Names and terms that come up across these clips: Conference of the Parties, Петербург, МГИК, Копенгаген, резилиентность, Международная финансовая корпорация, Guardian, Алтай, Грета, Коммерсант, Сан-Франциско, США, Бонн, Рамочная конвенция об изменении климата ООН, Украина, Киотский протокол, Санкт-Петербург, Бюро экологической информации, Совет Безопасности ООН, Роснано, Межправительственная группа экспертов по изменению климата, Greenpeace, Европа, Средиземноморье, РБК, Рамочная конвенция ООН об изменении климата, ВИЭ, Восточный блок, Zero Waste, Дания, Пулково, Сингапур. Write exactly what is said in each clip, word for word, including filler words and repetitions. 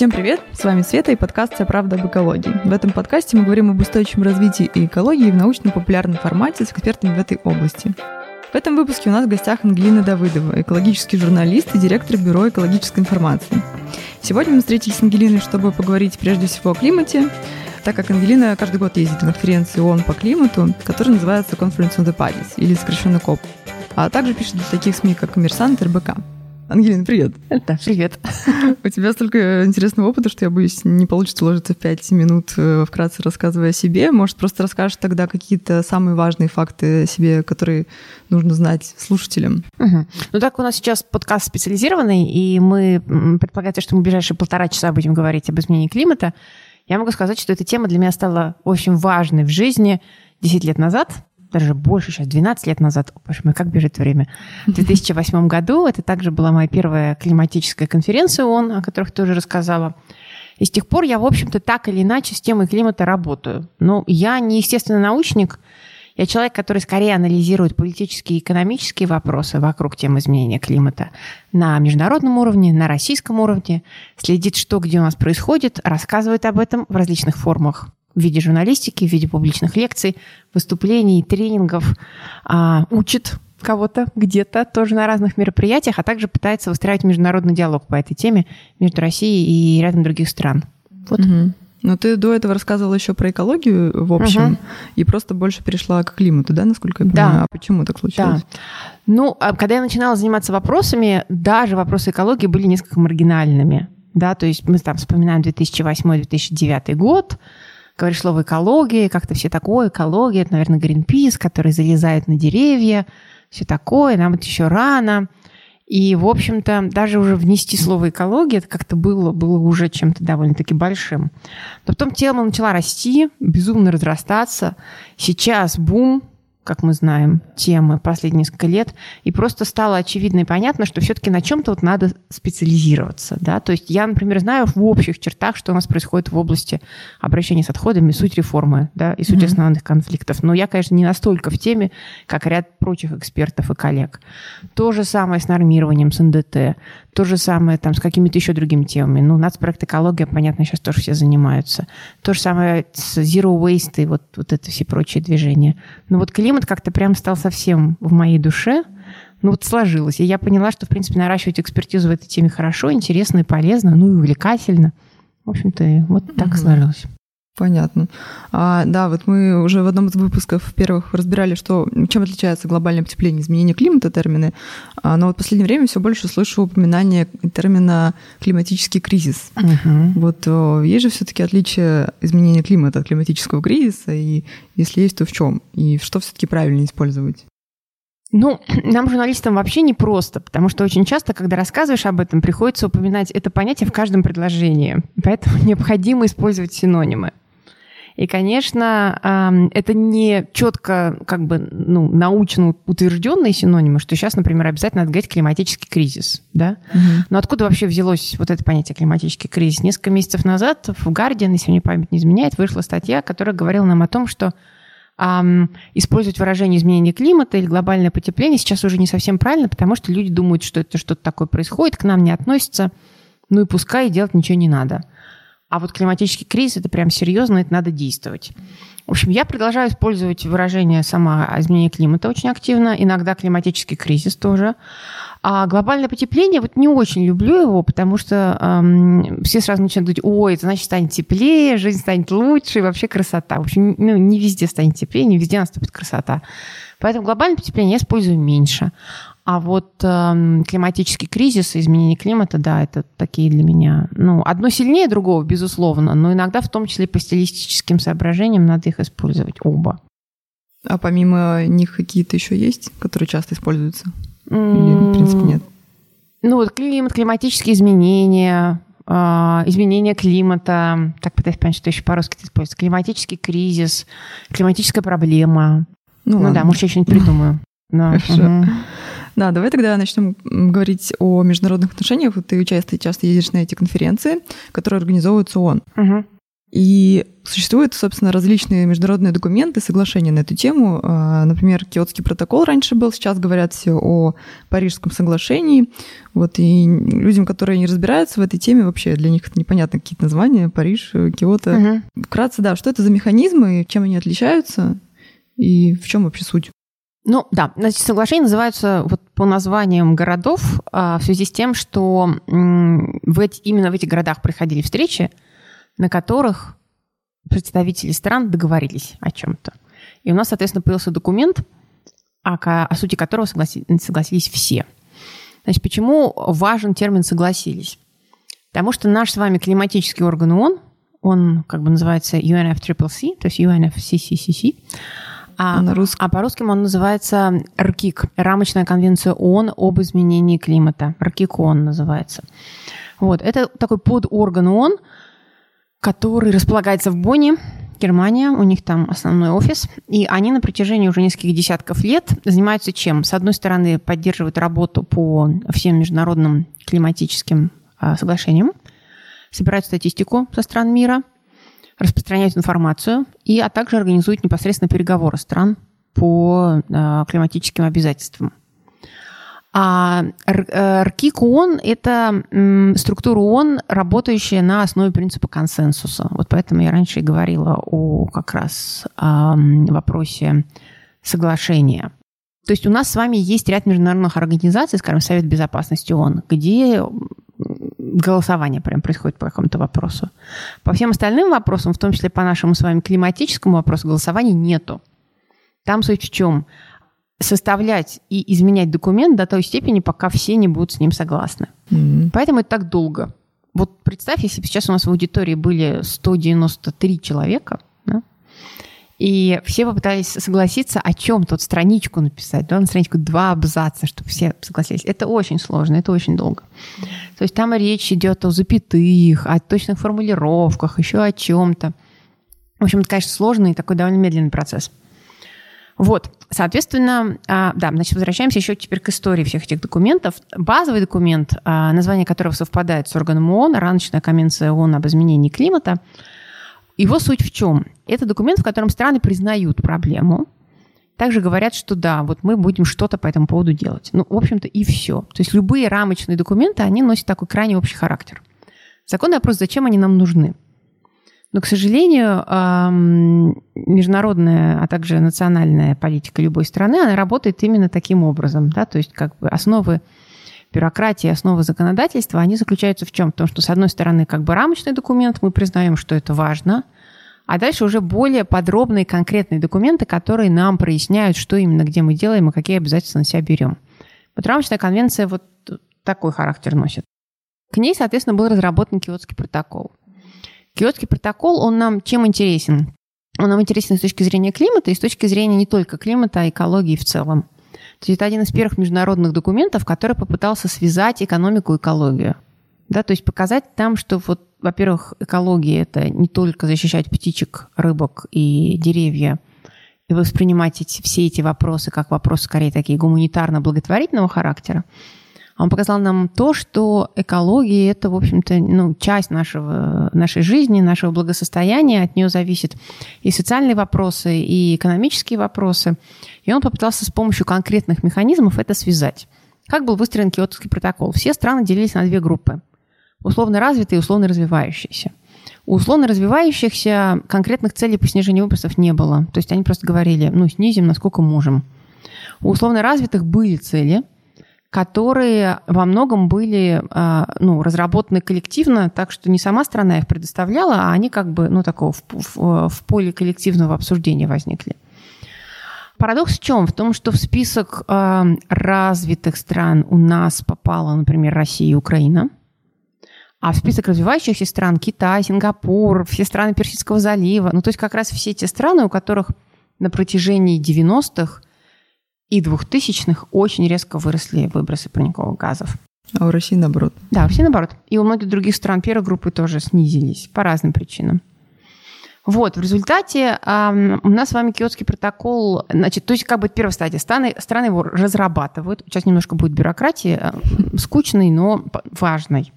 Всем привет! С вами Света и подкаст «Вся правда об экологии». В этом подкасте мы говорим об устойчивом развитии и экологии в научно-популярном формате с экспертами в этой области. В этом выпуске у нас в гостях Ангелина Давыдова, экологический журналист и директор Бюро экологической информации. Сегодня мы встретились с Ангелиной, чтобы поговорить прежде всего о климате, так как Ангелина каждый год ездит на конференцию ООН по климату, которая называется Conference of the Parties, или сокращенно коп, а также пишет для таких СМИ, как «Коммерсант» и «эр бэ ка». Ангелина, привет. Да, привет. У тебя столько интересного опыта, что, я боюсь, не получится уложиться в пять минут, вкратце рассказывая о себе. Может, просто расскажешь тогда какие-то самые важные факты о себе, которые нужно знать слушателям? Угу. Ну так, у нас сейчас подкаст специализированный, и мы предполагается, что мы в ближайшие полтора часа будем говорить об изменении климата. Я могу сказать, что эта тема для меня стала очень важной в жизни десять лет назад. Даже больше, сейчас двенадцать лет назад, о, боже мой, как бежит время, в две тысячи восьмом году. Это также была моя первая климатическая конференция ООН, о которых тоже рассказала. И с тех пор я, в общем-то, так или иначе с темой климата работаю. Но я не естественно научник, я человек, который скорее анализирует политические и экономические вопросы вокруг темы изменения климата на международном уровне, на российском уровне, следит, что где у нас происходит, рассказывает об этом в различных формах. В виде журналистики, в виде публичных лекций, выступлений, тренингов, а, учит кого-то где-то тоже на разных мероприятиях, а также пытается выстраивать международный диалог по этой теме между Россией и рядом других стран. Вот. Угу. Но ты до этого рассказывала еще про экологию, в общем, угу. и просто больше перешла к климату, да, насколько я понимаю? Да. А почему так случилось? Да. Ну, когда я начинала заниматься вопросами, даже вопросы экологии были несколько маргинальными. Да? То есть мы там вспоминаем две тысячи восьмой - две тысячи девятый год, говоришь слово «экология», как-то все такое, экология, это, наверное, Greenpeace, которые залезают на деревья, все такое, нам это еще рано. И, в общем-то, даже уже внести слово «экология» это как-то было, было уже чем-то довольно-таки большим. Но потом тема начала расти, безумно разрастаться. Сейчас бум, как мы знаем, темы последние несколько лет, и просто стало очевидно и понятно, что все-таки на чем-то вот надо специализироваться. Да? То есть я, например, знаю в общих чертах, что у нас происходит в области обращения с отходами, суть реформы, да, и суть mm-hmm. основных конфликтов. Но я, конечно, не настолько в теме, как ряд прочих экспертов и коллег. То же самое с нормированием, с эн дэ тэ, то же самое там, с какими-то еще другими темами. Ну, нацпроект «Экология», понятно, сейчас тоже все занимаются. То же самое с Zero Waste и вот, вот это все прочие движения. Но вот климат Климат как-то прям стал совсем в моей душе. Ну вот сложилось. И я поняла, что, в принципе, наращивать экспертизу в этой теме хорошо, интересно и полезно, ну и увлекательно. В общем-то, вот так угу. сложилось. Понятно. А, да, вот мы уже в одном из выпусков первых разбирали, что, чем отличается глобальное потепление, изменение климата, термины. А, но вот в последнее время все больше слышу упоминание термина «климатический кризис». Угу. Вот о, есть же все-таки отличие изменения климата от климатического кризиса, и если есть, то в чем? И что все-таки правильно использовать? Ну, нам, журналистам, вообще непросто, потому что очень часто, когда рассказываешь об этом, приходится упоминать это понятие в каждом предложении. Поэтому необходимо использовать синонимы. И, конечно, это не четко, как бы, ну, научно утвержденные синонимы, что сейчас, например, обязательно надо говорить климатический кризис, да? Угу. Но откуда вообще взялось вот это понятие климатический кризис? Несколько месяцев назад в Guardian, если мне память не изменяет, вышла статья, которая говорила нам о том, что эм, использовать выражение изменение климата или глобальное потепление сейчас уже не совсем правильно, потому что люди думают, что это что-то такое происходит, к нам не относится, ну и пускай, и делать ничего не надо. А вот климатический кризис – это прям серьезно, это надо действовать. В общем, я продолжаю использовать выражение сама изменение климата очень активно, иногда климатический кризис тоже. А глобальное потепление, вот не очень люблю его, потому что эм, все сразу начинают думать, ой, это значит станет теплее, жизнь станет лучше, и вообще красота. В общем, ну, не везде станет теплее, не везде наступит красота. Поэтому глобальное потепление я использую меньше. А вот э, климатический кризис и изменение климата, да, это такие для меня... Ну, одно сильнее другого, безусловно, но иногда, в том числе по стилистическим соображениям, надо их использовать оба. А помимо них какие-то еще есть, которые часто используются? Или, в принципе, нет? Ну, вот климат, климатические изменения, э, изменение климата. Так, пытаюсь понять, что еще по-русски это используется. Климатический кризис, климатическая проблема. Ну, ну да, может, я что-нибудь придумаю. Хорошо. Да, давай тогда начнем говорить о международных отношениях. Ты часто, часто едешь на эти конференции, которые организовываются ООН. Угу. И существуют, собственно, различные международные документы, соглашения на эту тему. Например, Киотский протокол раньше был, сейчас говорят все о Парижском соглашении. Вот, и людям, которые не разбираются в этой теме, вообще для них это непонятно какие-то названия, Париж, Киото. Угу. Вкратце, да, что это за механизмы, чем они отличаются и в чем вообще суть? Ну да, значит, соглашения называются вот по названиям городов в связи с тем, что в эти, именно в этих городах происходили встречи, на которых представители стран договорились о чем-то. И у нас, соответственно, появился документ, о, о сути которого согласи, согласились все. Значит, почему важен термин «согласились»? Потому что наш с вами климатический орган ООН, он как бы называется ю эн эф си си си, то есть ю эн эф си си си си, а, а, а по-русски он называется РКИК, Рамочная конвенция ООН об изменении климата. РКИК ООН называется. Вот. Это такой подорган ООН, который располагается в Бонне, Германия, у них там основной офис, и они на протяжении уже нескольких десятков лет занимаются чем? С одной стороны, поддерживают работу по всем международным климатическим а, соглашениям, собирают статистику со стран мира, распространяют информацию, и, а также организуют непосредственно переговоры стран по а, климатическим обязательствам. А РКИК ООН – это структура ООН, работающая на основе принципа консенсуса. Вот поэтому я раньше и говорила о как раз о вопросе соглашения. То есть у нас с вами есть ряд международных организаций, скажем, Совет Безопасности ООН, где голосование прям происходит по какому-то вопросу. По всем остальным вопросам, в том числе по нашему с вами климатическому вопросу, голосования нету. Там суть в чем? Составлять и изменять документ до той степени, пока все не будут с ним согласны. Mm-hmm. Поэтому это так долго. Вот представь, если бы сейчас у нас в аудитории были сто девяносто три человека, да, и все попытались согласиться, о чем тут страничку написать, да, на страничку два абзаца, чтобы все согласились. Это очень сложно, это очень долго. Mm-hmm. То есть там речь идет о запятых, о точных формулировках, еще о чем-то. В общем, это, конечно, сложный и такой довольно медленный процесс. Вот, соответственно, да, значит, возвращаемся еще теперь к истории всех этих документов. Базовый документ, название которого совпадает с органом ООН, Рамочная конвенция ООН об изменении климата, его суть в чем? Это документ, в котором страны признают проблему, также говорят, что да, вот мы будем что-то по этому поводу делать. Ну, в общем-то, и все. То есть любые рамочные документы, они носят такой крайне общий характер. Законный вопрос, зачем они нам нужны? Но, к сожалению, международная, а также национальная политика любой страны, она работает именно таким образом. Да? То есть как бы основы бюрократии, основы законодательства, они заключаются в чем? В том, что, с одной стороны, как бы рамочный документ, мы признаем, что это важно, а дальше уже более подробные, конкретные документы, которые нам проясняют, что именно, где мы делаем и какие обязательства на себя берем. Вот рамочная конвенция вот такой характер носит. К ней, соответственно, был разработан Киотский протокол. Киотский протокол, он нам чем интересен? Он нам интересен с точки зрения климата и с точки зрения не только климата, а экологии в целом. То есть это один из первых международных документов, который попытался связать экономику и экологию. Да, то есть показать там, что, вот, во-первых, экология – это не только защищать птичек, рыбок и деревья, и воспринимать эти, все эти вопросы как вопросы, скорее, такие гуманитарно-благотворительного характера. Он показал нам то, что экология – это, в общем-то, ну, часть нашего, нашей жизни, нашего благосостояния. От нее зависят и социальные вопросы, и экономические вопросы. И он попытался с помощью конкретных механизмов это связать. Как был выстроен Киотский протокол? Все страны делились на две группы – условно развитые и условно развивающиеся. У условно развивающихся конкретных целей по снижению выбросов не было. То есть они просто говорили, ну, снизим, насколько можем. У условно развитых были цели, которые во многом были ну, разработаны коллективно, так что не сама страна их предоставляла, а они как бы ну, такого, в, в, в поле коллективного обсуждения возникли. Парадокс в чем? В том, что в список э, развитых стран у нас попала, например, Россия и Украина, а в список развивающихся стран Китай, Сингапур, все страны Персидского залива. Ну, то есть как раз все те страны, у которых на протяжении девяностых и двухтысячных очень резко выросли выбросы парниковых газов. А у России наоборот. Да, у России наоборот. И у многих других стран первой группы тоже снизились по разным причинам. Вот, в результате э, у нас с вами Киотский протокол, значит, то есть как бы первая стадия. Страны, страны его разрабатывают. Сейчас немножко будет бюрократии, э, скучной, но важной.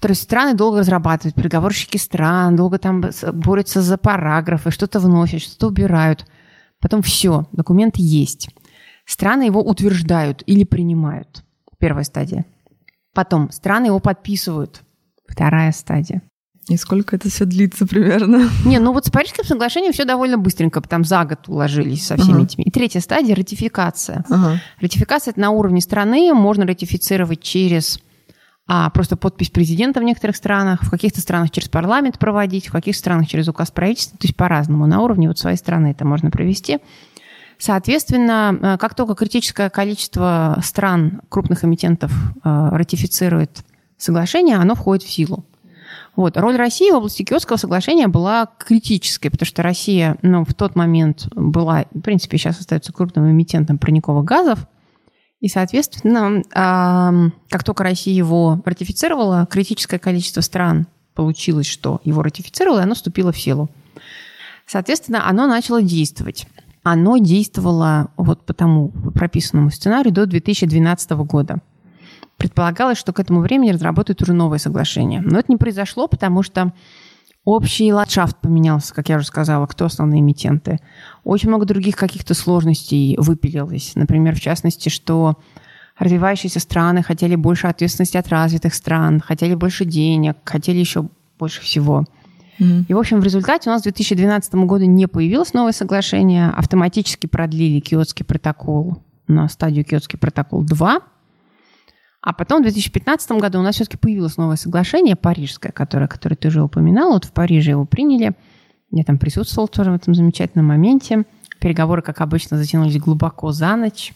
То есть страны долго разрабатывают, переговорщики стран долго там борются за параграфы, что-то вносят, что-то убирают. Потом все, документ есть. Страны его утверждают или принимают. Первая стадия. Потом страны его подписывают. Вторая стадия. И сколько это все длится примерно? Не, ну вот с Парижским соглашением все довольно быстренько, там за год уложились со всеми ага. этими. И третья стадия – ратификация. Ага. Ратификация – это на уровне страны, можно ратифицировать через а, просто подпись президента в некоторых странах, в каких-то странах через парламент проводить, в каких-то странах через указ правительства, то есть по-разному, на уровне вот своей страны это можно провести. Соответственно, как только критическое количество стран, крупных эмитентов ратифицирует соглашение, оно входит в силу. Вот. Роль России в области Киотского соглашения была критической, потому что Россия, ну, в тот момент была, в принципе, сейчас остается крупным эмитентом парниковых газов. И, соответственно, как только Россия его ратифицировала, критическое количество стран получилось, что его ратифицировало, и оно вступило в силу. Соответственно, оно начало действовать. Оно действовало вот по тому прописанному сценарию до две тысячи двенадцатого года. Предполагалось, что к этому времени разработают уже новое соглашение. Но это не произошло, потому что общий ландшафт поменялся, как я уже сказала, кто основные эмитенты. Очень много других каких-то сложностей выпилилось. Например, в частности, что развивающиеся страны хотели больше ответственности от развитых стран, хотели больше денег, хотели еще больше всего. Mm-hmm. И, в общем, в результате у нас в две тысячи двенадцатом году не появилось новое соглашение, автоматически продлили Киотский протокол на стадию Киотский протокол два. А потом в две тысячи пятнадцатом году у нас все-таки появилось новое соглашение парижское, которое, которое ты уже упоминала. Вот в Париже его приняли. Я там присутствовала тоже в этом замечательном моменте. Переговоры, как обычно, затянулись глубоко за ночь.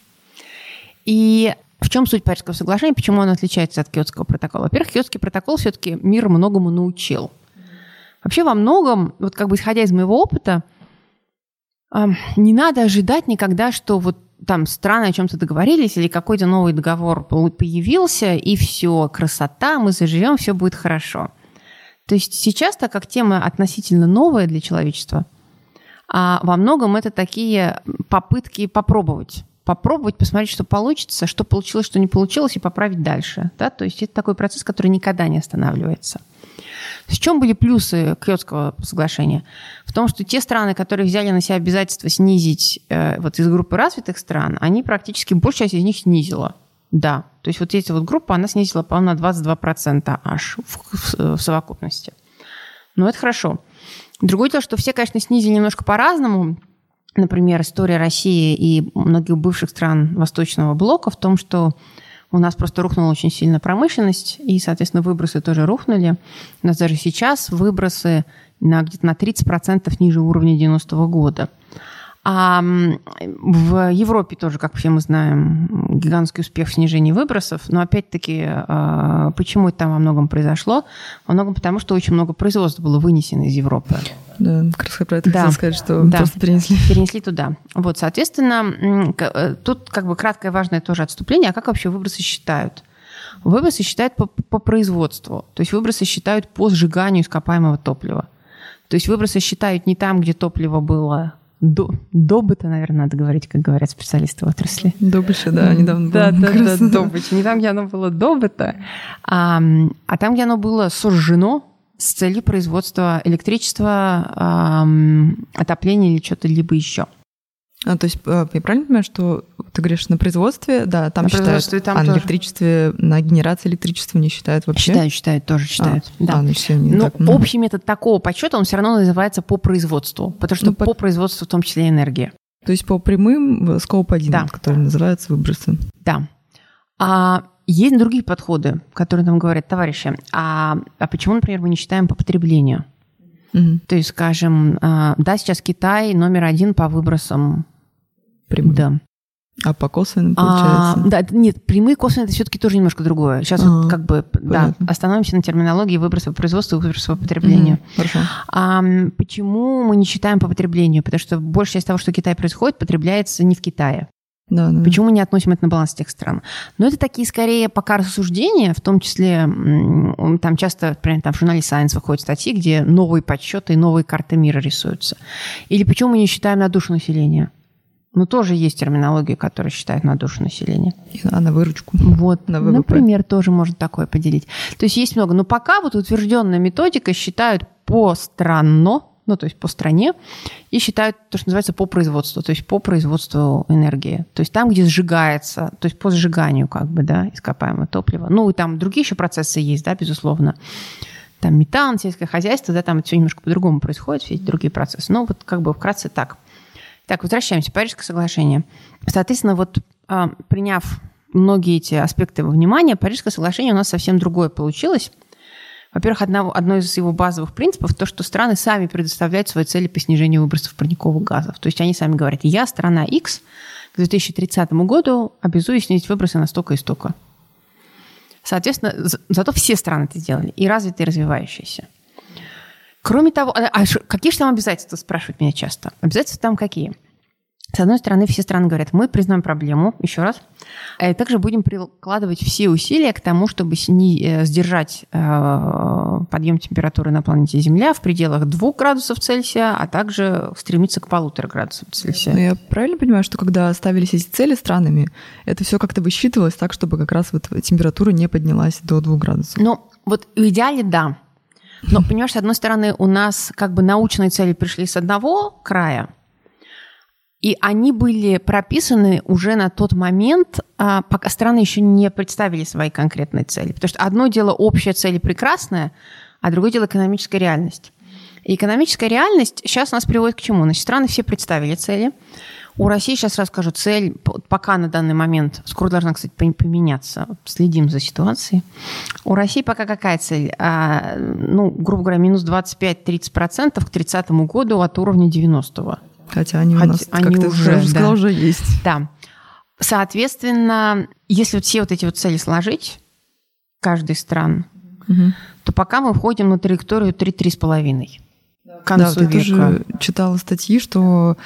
И в чем суть Парижского соглашения? Почему оно отличается от Киотского протокола? Во-первых, Киотский протокол все-таки мир многому научил. Вообще во многом, вот как бы исходя из моего опыта, не надо ожидать никогда, что вот там страны о чем-то договорились, или какой-то новый договор появился, и все, красота, мы заживем, все будет хорошо. То есть сейчас, так как тема относительно новая для человечества, во многом это такие попытки попробовать. Попробовать, посмотреть, что получится, что получилось, что не получилось, и поправить дальше. Да? То есть это такой процесс, который никогда не останавливается. В чем были плюсы Киотского соглашения? В том, что те страны, которые взяли на себя обязательство снизить э, вот из группы развитых стран, они практически большая часть из них снизила. Да, то есть вот эта вот группа, она снизила, по-моему, на двадцать два процента аж в, в, в совокупности. Но это хорошо. Другое дело, что все, конечно, снизили немножко по-разному. Например, история России и многих бывших стран Восточного блока в том, что у нас просто рухнула очень сильно промышленность, и, соответственно, выбросы тоже рухнули. У нас даже сейчас выбросы на, где-то на тридцать процентов ниже уровня девяностого года. А в Европе тоже, как все мы знаем, гигантский успех в снижении выбросов. Но, опять-таки, почему это там во многом произошло? Во многом потому, что очень много производств было вынесено из Европы. Да, как раз про это да. хотел сказать, что да. просто перенесли. Перенесли туда. Вот, соответственно, тут как бы краткое важное тоже отступление. А как вообще выбросы считают? Выбросы считают по, по производству. То есть выбросы считают по сжиганию ископаемого топлива. То есть выбросы считают не там, где топливо было... До, добыта, наверное, надо говорить, как говорят специалисты в отрасли. Добыча, да, недавно было. Да, да, да, добыча. Не там, где оно было добыто, а, а там, где оно было сожжено с целью производства электричества, а, отопления или что-то либо еще. А, то есть я правильно понимаю, что ты говоришь на производстве, да, там на считают, там а на электричестве, на генерации электричества не считают вообще? Считают, считают, тоже считают. А, да. а, ну, Но так, ну. общий метод такого подсчета, он все равно называется по производству, потому что ну, по... по производству в том числе энергии. То есть по прямым скоуп один, да. который называется выбросы. Да. А есть другие подходы, которые нам говорят, товарищи, а, а почему, например, мы не считаем по потреблению? Mm-hmm. То есть, скажем, да, сейчас Китай номер один по выбросам. Прямым. Да. А по косвенным, получается? А, да, нет, прямые косвенные – это все-таки тоже немножко другое. Сейчас А-а-а. вот как бы, Понятно. да, остановимся на терминологии выбросов производства и выбросов потребления. Mm-hmm. Хорошо. А, почему мы не считаем по потреблению? Потому что большая часть того, что в Китае происходит, потребляется не в Китае. Да, да. Почему мы не относим это на баланс тех стран? Но это такие, скорее, пока рассуждения, в том числе, там часто, например, там в журнале Science выходят статьи, где новые подсчеты и новые карты мира рисуются. Или почему мы не считаем на душу населения? Но тоже есть терминология, которую считают на душу населения. А на выручку? Вот, на ВВП. Например, тоже можно такое поделить. То есть есть много. Но пока вот утвержденная методика считают постранно, ну, то есть по стране, и считают то, что называется по производству, то есть по производству энергии. То есть там, где сжигается, то есть по сжиганию как бы, да, ископаемого топлива. Ну, и там другие еще процессы есть, да, безусловно. Там метан, сельское хозяйство, да, там все немножко по-другому происходит, все эти другие процессы. Но вот как бы вкратце так. Так, возвращаемся. Парижское соглашение. Соответственно, вот приняв многие эти аспекты во внимание, Парижское соглашение у нас совсем другое получилось. Во-первых, одно, одно из его базовых принципов то, что страны сами предоставляют свои цели по снижению выбросов парниковых газов. То есть они сами говорят, я, страна X, к две тысячи тридцатому году обязуюсь снизить выбросы на столько и столько. Соответственно, за, зато все страны это сделали, и развитые, и развивающиеся. Кроме того, а какие же там обязательства, спрашивают меня часто. Обязательства там какие? С одной стороны, все страны говорят, мы признаем проблему, еще раз, и также будем прикладывать все усилия к тому, чтобы сдержать подъем температуры на планете Земля в пределах двух градусов Цельсия, а также стремиться к полутора градусам Цельсия. Но я правильно понимаю, что когда ставились эти цели странами, это все как-то высчитывалось так, чтобы как раз вот температура не поднялась до двух градусов? Ну, вот в идеале да. Но, понимаешь, с одной стороны, у нас как бы научные цели пришли с одного края, и они были прописаны уже на тот момент, пока страны еще не представили свои конкретные цели. Потому что одно дело общая цель и прекрасная, а другое дело экономическая реальность. И экономическая реальность сейчас нас приводит к чему? Значит, страны все представили цели. У России, сейчас расскажу, цель пока на данный момент, скоро должна, кстати, поменяться, следим за ситуацией. У России пока какая цель? А, ну, грубо говоря, минус двадцать пять - тридцать процентов к тридцатому году от уровня девяностого. Хотя они у нас, Хотя, как ты уже сказал, да. уже есть. Да. Соответственно, если вот все вот эти вот цели сложить, каждой стран, угу. то пока мы входим на траекторию три - три с половиной. Да, вот я тоже читала статьи, что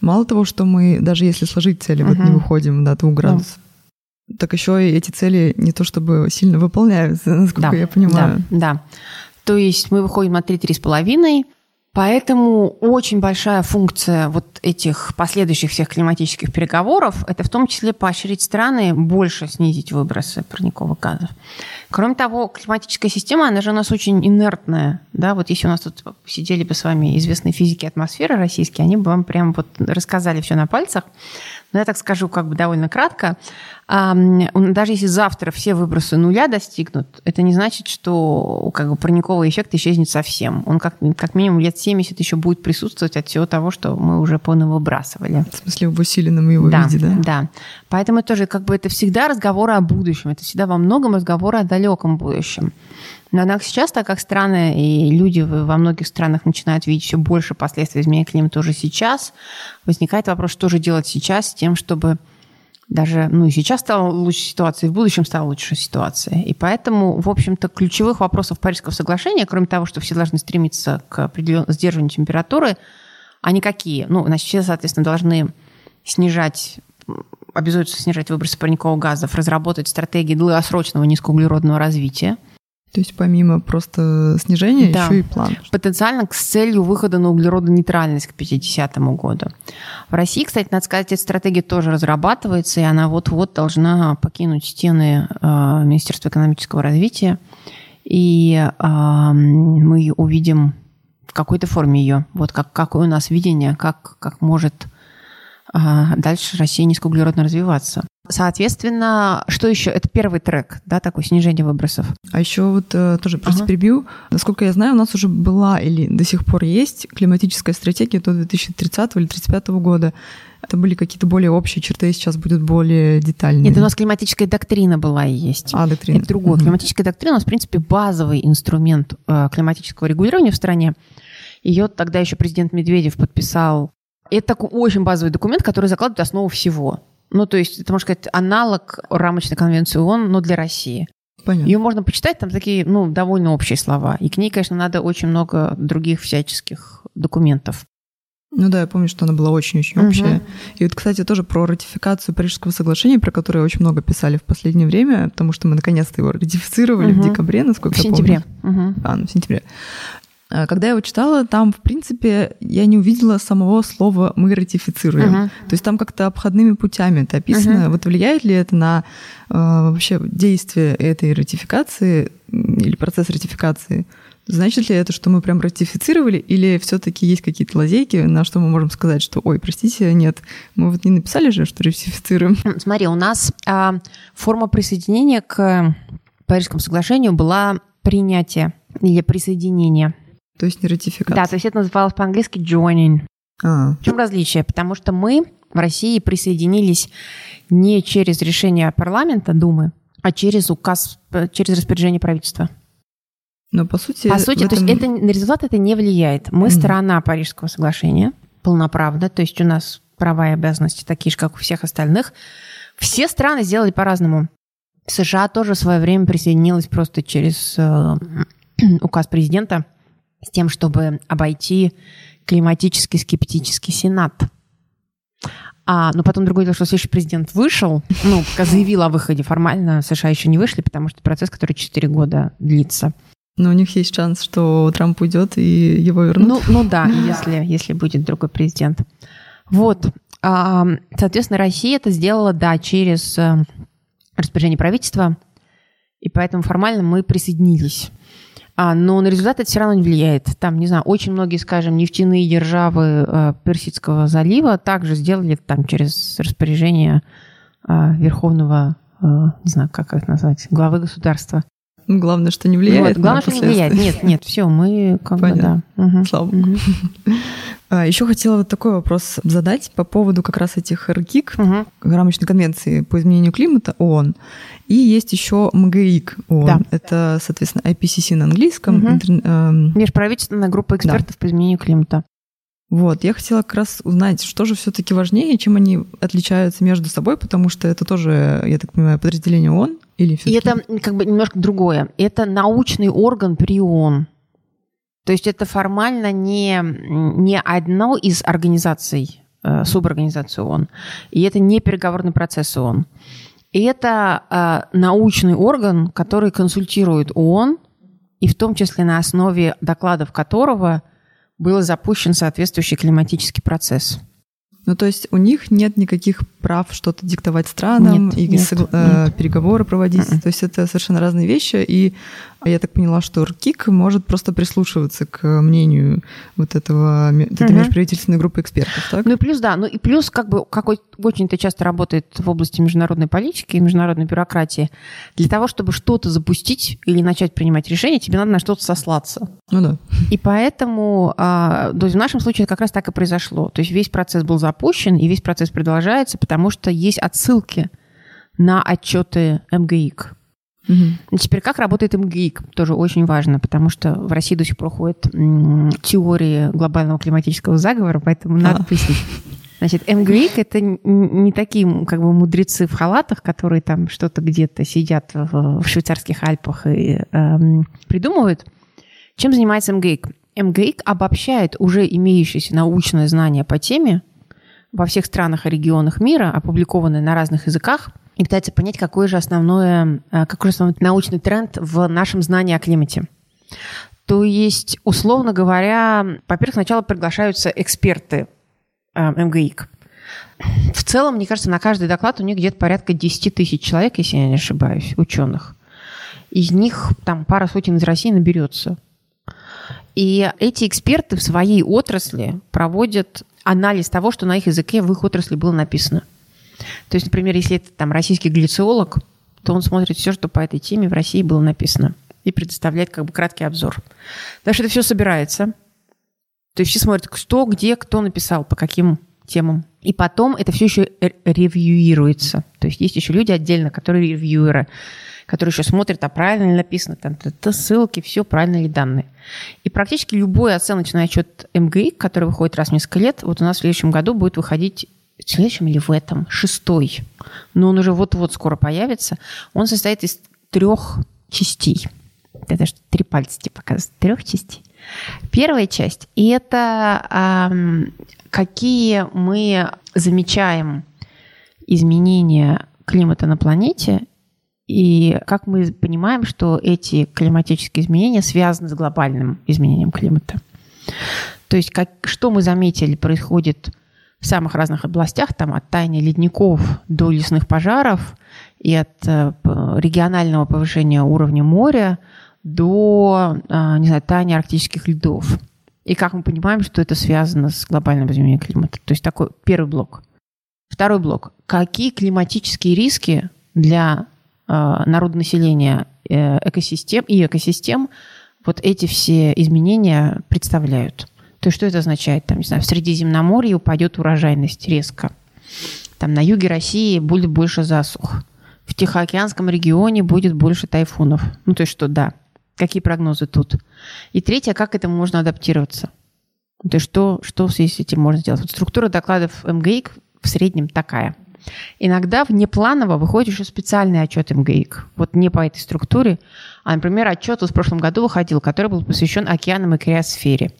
мало того, что мы, даже если сложить цели, uh-huh. вот не выходим до двух градусов, uh-huh. так еще и эти цели не то чтобы сильно выполняются, насколько да, я понимаю. Да, да. То есть мы выходим на три - три с половиной, поэтому очень большая функция вот этих последующих всех климатических переговоров, это в том числе поощрить страны больше снизить выбросы парниковых газов. Кроме того, климатическая система, она же у нас очень инертная. Да? Вот если у нас тут сидели бы с вами известные физики атмосферы российские, они бы вам прям вот рассказали все на пальцах. Но я так скажу как бы довольно кратко. Даже если завтра все выбросы нуля достигнут, это не значит, что как бы парниковый эффект исчезнет совсем. Он как, как минимум лет семьдесят еще будет присутствовать от всего того, что мы уже понавыбрасывали. В смысле, в усиленном его да, виде, да? Да. Поэтому тоже как бы это всегда разговоры о будущем. Это всегда во многом разговоры о далеком будущем. Но однако сейчас, так как страны и люди во многих странах начинают видеть все больше последствий изменения климата уже сейчас, возникает вопрос, что же делать сейчас с тем, чтобы даже ну, и сейчас стала лучше ситуация, и в будущем стала лучше ситуация. И поэтому, в общем-то, ключевых вопросов Парижского соглашения, кроме того, что все должны стремиться к определенному сдерживанию температуры, они какие? Ну, значит, все, соответственно, должны снижать, обязуются снижать выбросы парниковых газов, разработать стратегии долгосрочного низкоуглеродного развития. То есть помимо просто снижения да. еще и план. Потенциально с целью выхода на углеродонейтральность к пятидесятому году. В России, кстати, надо сказать, эта стратегия тоже разрабатывается, и она вот-вот должна покинуть стены э, Министерства экономического развития, и э, мы увидим в какой-то форме ее, вот как, какое у нас видение, как, как может э, дальше Россия низкоуглеродно развиваться. Соответственно, что еще? Это первый трек, да, такое снижение выбросов. А еще вот тоже, просто ага. перебью. Насколько я знаю, у нас уже была или до сих пор есть климатическая стратегия до две тысячи тридцатого или две тысячи тридцать пятого года. Это были какие-то более общие черты, сейчас будут более детальные. Нет, у нас климатическая доктрина была и есть. А, доктрина. Это другое. Угу. Климатическая доктрина у нас, в принципе, базовый инструмент климатического регулирования в стране. Ее тогда еще президент Медведев подписал. Это такой очень базовый документ, который закладывает основу всего. Ну, то есть, это, можно сказать, аналог Рамочной конвенции ООН, но для России. Понятно. Ее можно почитать, там такие, ну, довольно общие слова. И к ней, конечно, надо очень много других всяческих документов. Ну да, я помню, что она была очень-очень общая. Угу. И вот, кстати, тоже про ратификацию Парижского соглашения, про которое очень много писали в последнее время, потому что мы наконец-то его ратифицировали угу. в декабре, насколько в я помню. В сентябре. Угу. А, ну, в сентябре. Когда я его читала, там, в принципе, я не увидела самого слова «мы ратифицируем». Uh-huh. То есть там как-то обходными путями это описано. Uh-huh. Вот влияет ли это на э, вообще действие этой ратификации или процесс ратификации? Значит ли это, что мы прям ратифицировали, или все-таки есть какие-то лазейки, на что мы можем сказать, что, ой, простите, нет, мы вот не написали же, что ратифицируем? Смотри, у нас э, форма присоединения к Парижскому соглашению была принятие или присоединение. То есть не ратификация. Да, то есть это называлось по-английски joining. А. В чем различие? Потому что мы в России присоединились не через решение парламента, Думы, а через указ, через распоряжение правительства. Но по сути... По сути, этом... то есть это, на результат это не влияет. Мы mm-hmm. сторона Парижского соглашения, полноправно, то есть у нас права и обязанности такие же, как у всех остальных. Все страны сделали по-разному. США тоже в свое время присоединилась просто через э, указ президента, с тем, чтобы обойти климатически скептический Сенат. А, но потом другое дело, что следующий президент вышел, ну, пока заявил о выходе формально, США еще не вышли, потому что процесс, который четыре года длится. Но у них есть шанс, что Трамп уйдет и его вернут. Ну, ну да, если, если будет другой президент. Вот. Соответственно, Россия это сделала, да, через распоряжение правительства, и поэтому формально мы присоединились. Но на результат это все равно не влияет. Там, не знаю, очень многие, скажем, нефтяные державы Персидского залива также сделали там через распоряжение верховного, не знаю, как это назвать, главы государства. Главное, что не влияет. Вот, главное, что не влияет. Нет, нет, все, мы как Понятно. бы, да. Угу. Слава Богу. Угу. Еще хотела вот такой вопрос задать по поводу как раз этих РКИК, угу. Рамочной конвенции по изменению климата ООН. И есть еще МГИК ООН. Да. Это, соответственно, ай пи си си на английском. Угу. Интер... Эм... Межправительственная группа экспертов да. по изменению климата. Вот, я хотела как раз узнать, что же все-таки важнее, чем они отличаются между собой, потому что это тоже, я так понимаю, подразделение ООН или все-таки... И это как бы немножко другое. Это научный орган при ООН. То есть это формально не, не одно из организаций, э, суборганизаций ООН. И это не переговорный процесс ООН. И это э, научный орган, который консультирует ООН, и в том числе на основе докладов которого... был запущен соответствующий климатический процесс. Ну, то есть у них нет никаких прав что-то диктовать странам, нет, и нет, согла- нет. переговоры проводить. Mm-mm. То есть это совершенно разные вещи. И я так поняла, что РКИК может просто прислушиваться к мнению вот этого, mm-hmm. этой межправительственной группы экспертов, так? Ну и плюс, да. Ну и плюс, как бы, как очень-то часто работает в области международной политики и международной бюрократии, для того, чтобы что-то запустить или начать принимать решения, тебе надо на что-то сослаться. Ну да. И поэтому то есть в нашем случае как раз так и произошло. То есть весь процесс был запущен, запущен, и весь процесс продолжается, потому что есть отсылки на отчеты МГИК. Угу. Теперь как работает МГИК? Тоже очень важно, потому что в России до сих пор ходят м- теории глобального климатического заговора, поэтому а. надо пояснить. Значит, МГИК — это не такие как бы мудрецы в халатах, которые там что-то где-то сидят в, в швейцарских Альпах и эм, придумывают. Чем занимается МГИК? МГИК обобщает уже имеющиеся научные знания по теме во всех странах и регионах мира, опубликованные на разных языках, и пытается понять, какой же, основное, какой же основной научный тренд в нашем знании о климате. То есть, условно говоря, во-первых, сначала приглашаются эксперты э, МГИК. В целом, мне кажется, на каждый доклад у них где-то порядка десять тысяч человек, если я не ошибаюсь, ученых. Из них там пара сотен из России наберется. И эти эксперты в своей отрасли проводят анализ того, что на их языке в их отрасли было написано. То есть, например, если это там российский глициолог, то он смотрит все, что по этой теме в России было написано, и предоставляет как бы краткий обзор. Потому что это все собирается. То есть все смотрят, что, где, кто написал, по каким темам. И потом это все еще ревьюируется. То есть есть еще люди отдельно, которые ревьюеры, которые еще смотрят, а правильно ли написано, там, ссылки, все, правильно ли данные. И практически любой оценочный отчет МГИ, который выходит раз в несколько лет, вот у нас в следующем году будет выходить, в следующем или в этом, шестой, но он уже вот-вот скоро появится, он состоит из трех частей. Это же три пальца тебе показывают, трех частей. Первая часть – это э, какие мы замечаем изменения климата на планете – И как мы понимаем, что эти климатические изменения связаны с глобальным изменением климата. То есть как, что мы заметили, происходит в самых разных областях, там от таяния ледников до лесных пожаров и от регионального повышения уровня моря до, не знаю, таяния арктических льдов. И как мы понимаем, что это связано с глобальным изменением климата. То есть такой первый блок. Второй блок. Какие климатические риски для э, народонаселения, э, экосистем и экосистем вот эти все изменения представляют? То есть что это означает? Там, не знаю, в Средиземноморье упадет урожайность резко. Там на юге России будет больше засух. В Тихоокеанском регионе будет больше тайфунов. Ну, то есть что, да. Какие прогнозы тут? И третье, как к этому можно адаптироваться? То есть что, что в связи с этим можно сделать? Вот структура докладов МГИК в среднем такая. Иногда внепланово выходит еще специальный отчет МГИК. Вот не по этой структуре, а, например, отчет вот в прошлом году выходил, который был посвящен океанам и криосфере.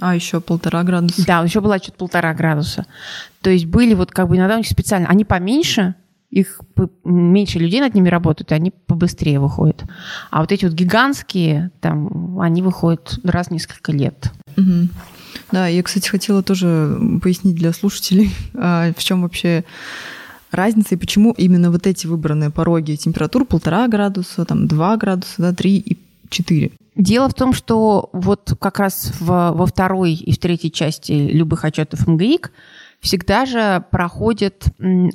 А еще полтора градуса. Да, еще был отчет полтора градуса. То есть были вот как бы иногда у них специально, они поменьше, их меньше людей над ними работают, и они побыстрее выходят. А вот эти вот гигантские, там, они выходят раз в несколько лет. Угу. Да, я, кстати, хотела тоже пояснить для слушателей, в чем вообще разница и почему именно вот эти выбранные пороги температур полтора градуса, там, два градуса, да, три и четыре. Дело в том, что вот как раз в, во второй и в третьей части любых отчетов МГИК всегда же проходит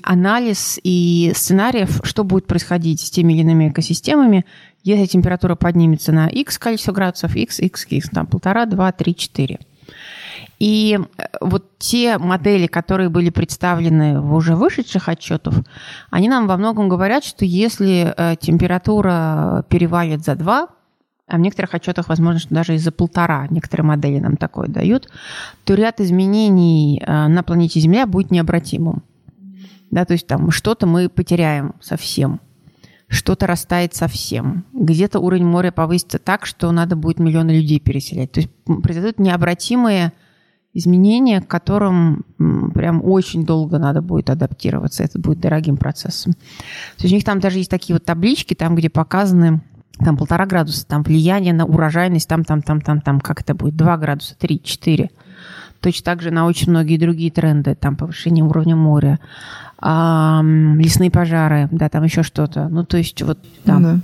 анализ и сценариев, что будет происходить с теми или иными экосистемами, если температура поднимется на X количество градусов, X, X, X, там полтора, два, три, четыре. И вот те модели, которые были представлены в уже вышедших отчетах, они нам во многом говорят, что если температура перевалит за два, а в некоторых отчетах, возможно, что даже и за полтора, некоторые модели нам такое дают, то ряд изменений на планете Земля будет необратимым. Да, то есть там что-то мы потеряем совсем, что-то растает совсем, где-то уровень моря повысится так, что надо будет миллионы людей переселять. То есть произойдут необратимые изменения, к которым прям очень долго надо будет адаптироваться. Это будет дорогим процессом. То есть у них там даже есть такие вот таблички, там, где показаны... Там полтора градуса, там влияние на урожайность, там, там, там, там, там, как это будет, два градуса, три, четыре. Точно так же на очень многие другие тренды, там повышение уровня моря, эм, лесные пожары, да, там еще что-то. Ну, то есть вот там. Да.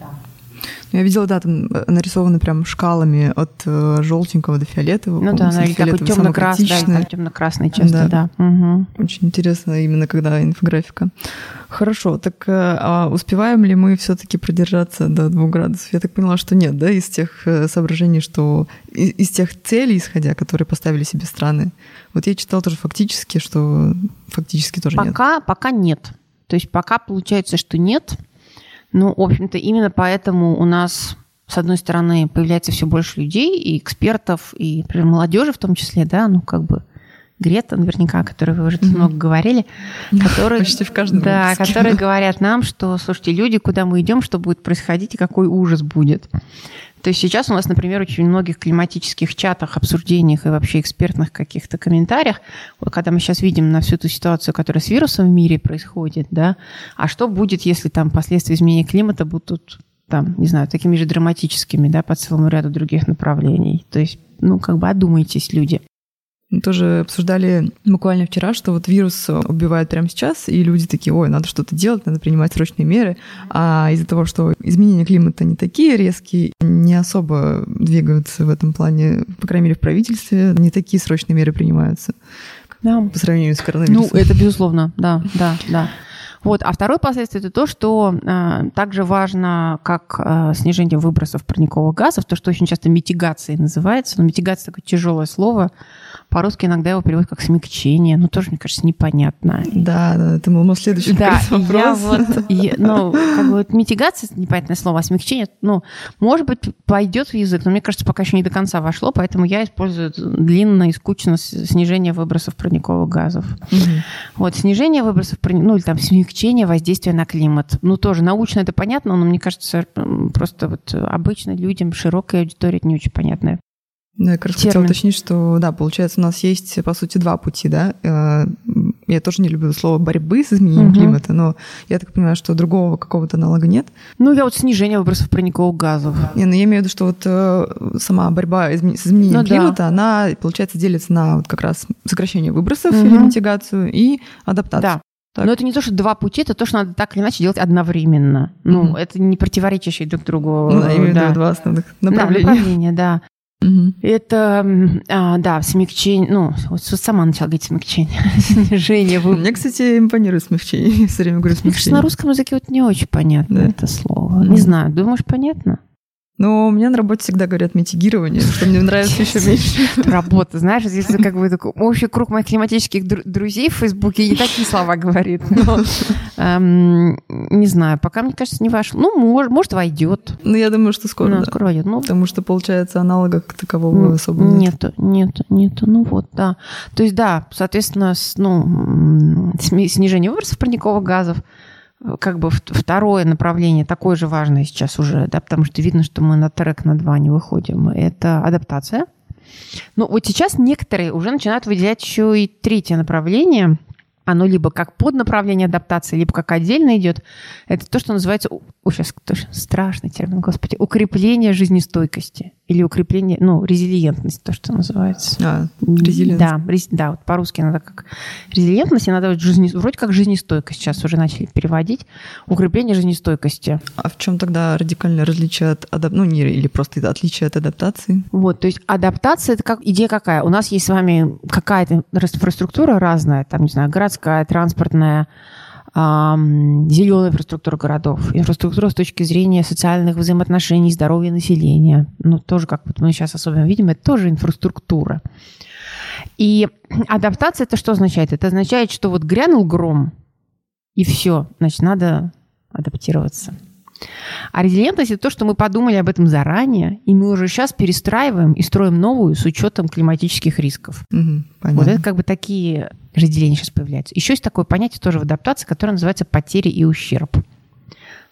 Я видела, да, там нарисованы прям шкалами от желтенького до фиолетового. Ну да, она такой темно-красный, да, темно-красный часто, да. да. Угу. Очень интересно именно, когда инфографика. Хорошо, так а успеваем ли мы все-таки продержаться до двух градусов? Я так поняла, что нет, да, из тех соображений, что из тех целей, исходя, которые поставили себе страны. Вот я читала тоже фактически, что фактически тоже пока, нет. Пока нет. То есть пока получается, что нет. Ну, в общем-то, именно поэтому у нас, с одной стороны, появляется все больше людей и экспертов, и, например, молодежи в том числе, да, ну, как бы Грета, наверняка, о которой вы уже mm-hmm. много говорили, которые, почти в каждом да, выпуске, которые да. говорят нам, что, слушайте, люди, куда мы идем, что будет происходить и какой ужас будет. То есть сейчас у нас, например, очень многих климатических чатах, обсуждениях и вообще экспертных каких-то комментариях, вот когда мы сейчас видим на всю ту ситуацию, которая с вирусом в мире происходит, да, а что будет, если там последствия изменения климата будут, там, не знаю, такими же драматическими, да, по целому ряду других направлений. То есть, ну, как бы одумайтесь, люди. Мы тоже обсуждали буквально вчера, что вот вирус убивает прямо сейчас, и люди такие, ой, надо что-то делать, надо принимать срочные меры. А из-за того, что изменения климата не такие резкие, не особо двигаются в этом плане, по крайней мере, в правительстве, не такие срочные меры принимаются да. по сравнению с коронавирусом. Ну, это безусловно, да, да, да. Вот. А второе последствие – это то, что э, также важно, как э, снижение выбросов парниковых газов, то, что очень часто митигацией называется. Но митигация – такое тяжелое слово. По-русски иногда его переводят как смягчение. Ну, тоже, мне кажется, непонятно. Да, да, это был мой следующий да, вопрос. Я вот, я, ну, как бы, митигация – это непонятное слово, а смягчение, ну, может быть, пойдет в язык, но мне кажется, пока еще не до конца вошло, поэтому я использую длинно и скучно снижение выбросов парниковых газов. Угу. Вот, снижение выбросов, ну, или там смягчение воздействия на климат. Ну, тоже научно это понятно, но мне кажется, просто вот обычно людям, широкой аудитории это не очень понятно. Да, я как раз хотела уточнить, что, да, получается, у нас есть, по сути, два пути, да. Я тоже не люблю слово «борьбы» с изменением угу. климата, но я так понимаю, что другого какого-то аналога нет. Ну, да, вот снижение выбросов парниковых газов. Не, ну, я имею в виду, что вот сама борьба с изменением ну, климата, да. она, получается, делится на вот как раз сокращение выбросов угу. или митигацию и адаптацию. Да. Так. Но это не то, что два пути, это то, что надо так или иначе делать одновременно. Mm-hmm. Ну, это не противоречащие друг другу. Ну, да, именно да. два основных направления. Да, направления, да. Mm-hmm. Это, а, да, смягчение, ну, вот сама начала говорить смягчение, снижение выбора. Мне, кстати, импонирует смягчение, все время говорю смягчение. Мне кажется, на русском языке вот не очень понятно это слово. Не знаю, думаешь, понятно? Ну, у меня на работе всегда говорят митигирование, что мне нравится еще меньше. Работа, знаешь, здесь как бы такой общий круг моих климатических друзей в Фейсбуке не такие слова говорит. Но, эм, не знаю, пока, мне кажется, не вошло. Ну, может, может войдет. Ну, я думаю, что скоро, ну, да. скоро войдет. Ну, потому что, получается, аналога как такового особо нет. Нету, нету, нету. Ну, вот, да. То есть, да, соответственно, ну, снижение выбросов парниковых газов, как бы второе направление, такое же важное сейчас уже, да, потому что видно, что мы на трек на два не выходим, это адаптация. Но вот сейчас некоторые уже начинают выделять еще и третье направление. Оно либо как поднаправление адаптации, либо как отдельно идет. Это то, что называется, о, сейчас страшный термин, господи, укрепление жизнестойкости или укрепление, ну, резилиентность, то, что называется. А, резилиентность. Да, рез, да, вот по-русски надо как резилиентность, и надо жизне, вроде как жизнестойкость сейчас уже начали переводить. Укрепление жизнестойкости. А в чем тогда радикальное различие от адаптации, ну, не, или просто отличие от адаптации? Вот, то есть адаптация, это как идея какая? У нас есть с вами какая-то инфраструктура разная, там, не знаю, городская, транспортная, зеленая инфраструктура городов, инфраструктура с точки зрения социальных взаимоотношений, здоровья населения. Ну, тоже, как вот мы сейчас особенно видим, это тоже инфраструктура. И адаптация это что означает? Это означает, что вот грянул гром, и все, значит, надо адаптироваться. А резилиентность – это то, что мы подумали об этом заранее, и мы уже сейчас перестраиваем и строим новую с учетом климатических рисков. Угу, вот это как бы такие разделения сейчас появляются. Еще есть такое понятие тоже в адаптации, которое называется «потери и ущерб».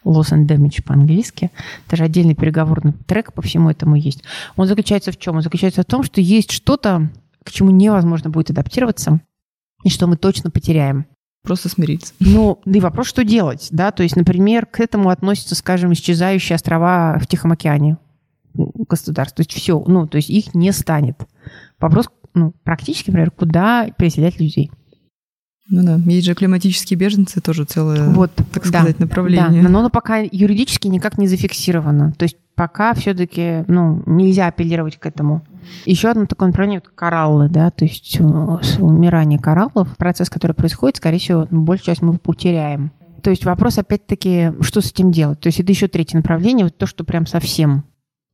Loss and damage по-английски. Даже отдельный переговорный трек по всему этому есть. Он заключается в чем? Он заключается в том, что есть что-то, к чему невозможно будет адаптироваться, и что мы точно потеряем. Просто смириться. Ну, да и вопрос, что делать, да, то есть, например, к этому относятся, скажем, исчезающие острова в Тихом океане государств, то есть все, ну, то есть их не станет. Вопрос, ну, практически, например, куда переселять людей. Ну да, есть же климатические беженцы, тоже целое, вот, так сказать, да, направление. Да, но оно пока юридически никак не зафиксировано, то есть пока все-таки, ну, нельзя апеллировать к этому. Еще одно такое направление – кораллы, да, то есть умирание кораллов, процесс, который происходит, скорее всего, большую часть мы потеряем. То есть вопрос, опять-таки, что с этим делать? То есть это еще третье направление, вот то, что прям совсем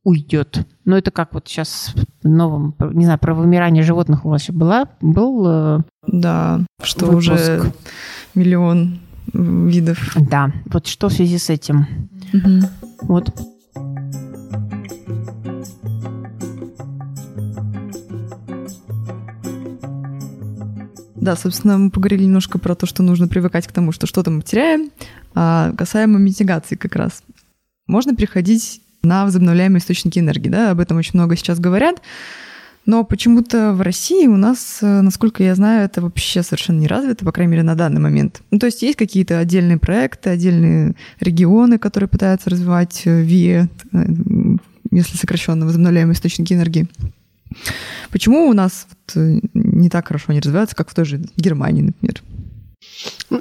уйдет. Но это как вот сейчас в новом, не знаю, про вымирание животных у вас еще была, был да, что выпуск. Уже миллион видов. Да, вот что в связи с этим? Угу. Вот. Да, собственно, мы поговорили немножко про то, что нужно привыкать к тому, что что-то мы теряем, а касаемо митигации как раз. Можно переходить на возобновляемые источники энергии, да, об этом очень много сейчас говорят, но почему-то в России у нас, насколько я знаю, это вообще совершенно не развито, по крайней мере, на данный момент. Ну, то есть есть какие-то отдельные проекты, отдельные регионы, которые пытаются развивать ВИЭ, если сокращенно, возобновляемые источники энергии. Почему у нас не так хорошо они развиваются, как в той же Германии, например?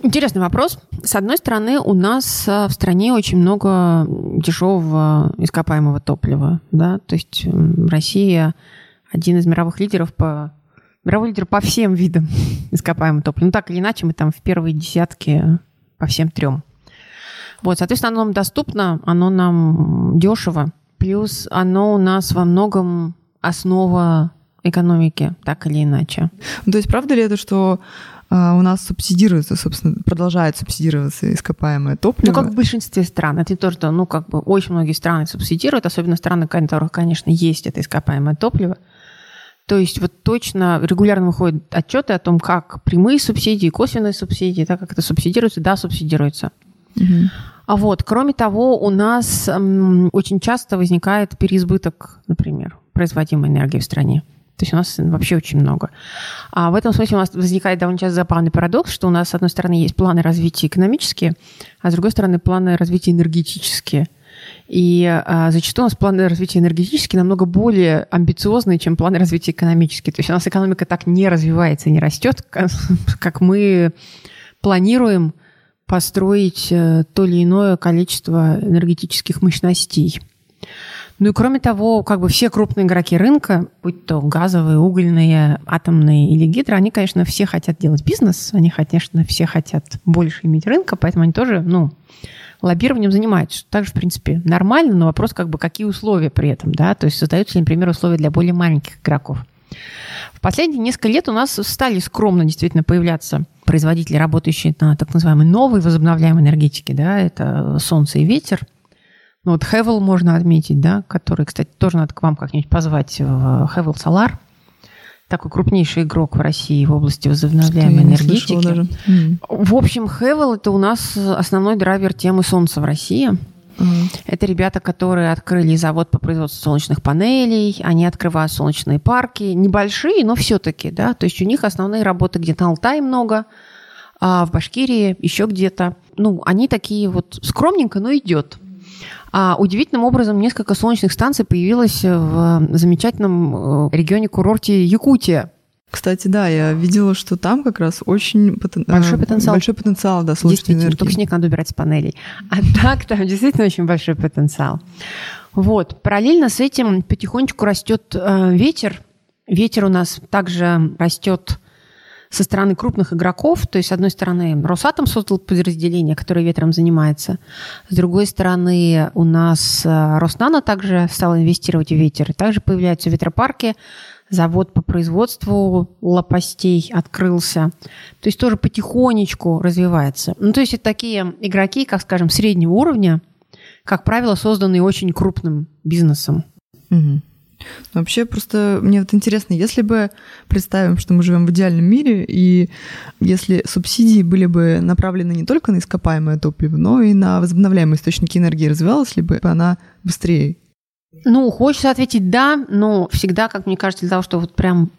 Интересный вопрос. С одной стороны, у нас в стране очень много дешевого ископаемого топлива, да, то есть Россия один из мировых лидеров по мировой лидер по всем видам ископаемого топлива. Ну так или иначе, мы там в первые десятки по всем трем. Вот, соответственно, оно нам доступно, оно нам дешево, плюс оно у нас во многом основа экономики, так или иначе. То есть правда ли это, что а, у нас субсидируется, собственно, продолжает субсидироваться ископаемое топливо? Ну, как в большинстве стран. Это то, что, ну, как бы очень многие страны субсидируют, особенно страны, в которых, конечно, есть это ископаемое топливо. То есть вот точно регулярно выходят отчеты о том, как прямые субсидии, косвенные субсидии, так как это субсидируется, да, субсидируется. Угу. А вот, кроме того, у нас м, очень часто возникает переизбыток, например. производимой энергии в стране. То есть у нас вообще очень много. А в этом смысле у нас возникает довольно часто забавный парадокс, что у нас, с одной стороны, есть планы развития экономические, а с другой стороны, планы развития энергетические. И а, зачастую у нас планы развития энергетические намного более амбициозные, чем планы развития экономические. То есть у нас экономика так не развивается, не растет, как мы планируем построить то или иное количество энергетических мощностей. Ну и кроме того, как бы все крупные игроки рынка, будь то газовые, угольные, атомные или гидро, они, конечно, все хотят делать бизнес, они, конечно, все хотят больше иметь рынка, поэтому они тоже, ну, лоббированием занимаются. Также, в принципе, нормально, но вопрос, как бы, какие условия при этом, да, то есть создаются ли, например, условия для более маленьких игроков. В последние несколько лет у нас стали скромно действительно появляться производители, работающие на так называемой новой возобновляемой энергетике, да, это солнце и ветер. Ну вот Хевел можно отметить, да, который, кстати, тоже надо к вам как-нибудь позвать, Хевел Солар, такой крупнейший игрок в России в области возобновляемой энергетики. В общем, Хевел – это у нас основной драйвер темы солнца в России. Mm-hmm. Это ребята, которые открыли завод по производству солнечных панелей, они открывают солнечные парки, небольшие, но все-таки, да, то есть у них основные работы где-то на Алтае много, а в Башкирии еще где-то. Ну, они такие вот скромненько, но идет. А удивительным образом несколько солнечных станций появилось в замечательном регионе-курорте Якутия. Кстати, да, я видела, что там как раз очень потен... большой потенциал, большой потенциал да, солнечной энергии. Только снег надо убирать с панелей. А так там действительно очень большой потенциал. Вот. Параллельно с этим потихонечку растет э, ветер. Ветер у нас также растет со стороны крупных игроков. То есть, с одной стороны, Росатом создал подразделение, которое ветром занимается. С другой стороны, у нас Роснано также стал инвестировать в ветер. И также появляются ветропарки. Завод по производству лопастей открылся. То есть тоже потихонечку развивается. Ну, то есть это такие игроки, как, скажем, среднего уровня, как правило, созданные очень крупным бизнесом. Угу. Вообще, просто мне вот интересно, если бы представим, что мы живем в идеальном мире, и если субсидии были бы направлены не только на ископаемое топливо, но и на возобновляемые источники энергии, развивалась ли бы она быстрее? Ну, хочется ответить «да», но всегда, как мне кажется, для того, чтобы вот прям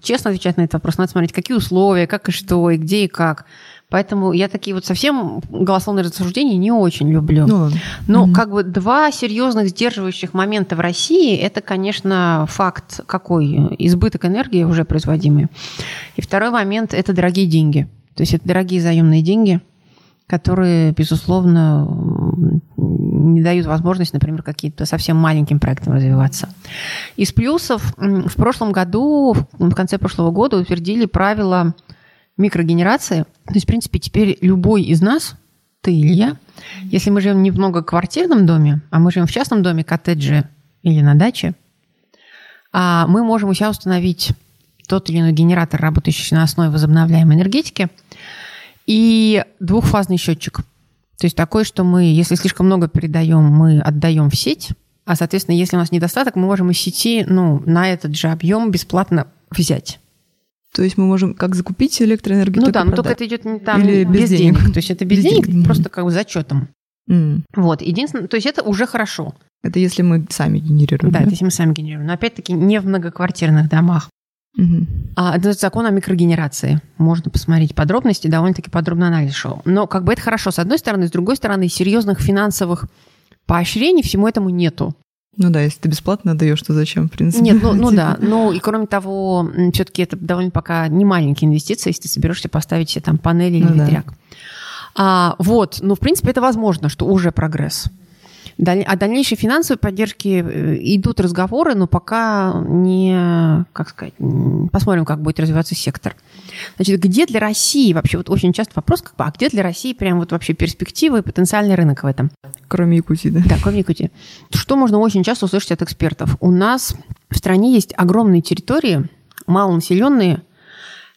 честно отвечать на этот вопрос, надо смотреть, какие условия, как и что, и где, и как. Поэтому я такие вот совсем голословные рассуждения не очень люблю. Ну, но mm-hmm. как бы два серьезных сдерживающих момента в России – это, конечно, факт какой? Избыток энергии уже производимый. И второй момент – это дорогие деньги. То есть это дорогие заемные деньги, которые, безусловно, не дают возможность, например, каким-то совсем маленьким проектам развиваться. Из плюсов в прошлом году, в конце прошлого года утвердили правила микрогенерации. То есть, в принципе, теперь любой из нас, ты или я, если мы живем не в многоквартирном доме, а мы живем в частном доме, коттедже или на даче, мы можем у себя установить тот или иной генератор, работающий на основе возобновляемой энергетики, и двухфазный счетчик. То есть такой, что мы, если слишком много передаем, мы отдаем в сеть, а, соответственно, если у нас недостаток, мы можем из сети, ну, на этот же объем бесплатно взять. То есть мы можем как закупить электроэнергию, ну, так да, и продать. Ну да, но только это идет не там или без денег. денег. То есть это без, без денег, денег, просто как бы зачетом. Mm. Вот, единственное, то есть это уже хорошо. Это если мы сами генерируем. Да, да? это если мы сами генерируем. Но опять-таки не в многоквартирных домах. Угу. А, это закон о микрогенерации. Можно посмотреть подробности, довольно-таки подробный анализ шел. Но как бы это хорошо, с одной стороны, с другой стороны, серьезных финансовых поощрений всему этому нету. Ну да, если ты бесплатно даешь, то зачем, в принципе? Нет, ну, ну да. Ну и кроме того, все-таки это довольно пока не маленькие инвестиции, если ты соберешься поставить себе там панели или ну, ветряк. Да. А, вот, ну в принципе это возможно, что уже прогресс. О дальнейшей финансовой поддержке идут разговоры, но пока не, как сказать, посмотрим, как будет развиваться сектор. Значит, где для России вообще, вот очень часто вопрос, как бы, а где для России прям вот вообще перспективы и потенциальный рынок в этом? Кроме Якутии, да? Да, кроме Якутии. Что можно очень часто услышать от экспертов? У нас в стране есть огромные территории, малонаселенные,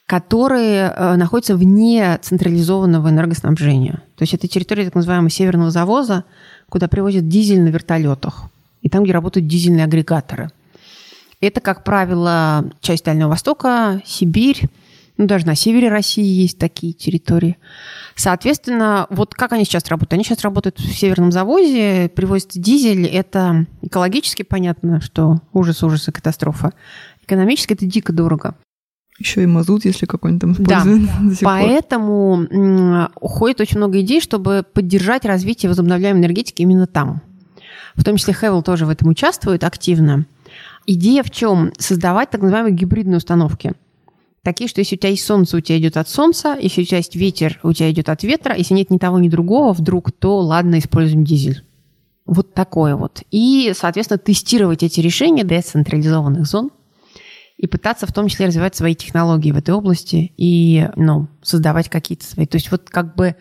которые находятся вне централизованного энергоснабжения. То есть это территория так называемого северного завоза, куда привозят дизель на вертолетах, и там, где работают дизельные агрегаторы. Это, как правило, часть Дальнего Востока, Сибирь, ну, даже на севере России есть такие территории. Соответственно, вот как они сейчас работают? Они сейчас работают в северном завозе, привозят дизель, это Экологически понятно, что ужас, ужас и катастрофа. Экономически это дико дорого. Еще и мазут, если какой-нибудь там используют. Да. Поэтому м- уходит очень много идей, чтобы поддержать развитие возобновляемой энергетики именно там. В том числе Хевел тоже в этом участвует активно. Идея в чем? Создавать так называемые гибридные установки. Такие, что если у тебя есть солнце, у тебя идет от солнца, если у тебя есть ветер, у тебя идет от ветра, если нет ни того, ни другого вдруг, то ладно, используем дизель. Вот такое вот. И, соответственно, тестировать эти решения децентрализованных зон и пытаться в том числе развивать свои технологии в этой области и ну, создавать какие-то свои. То есть вот как бы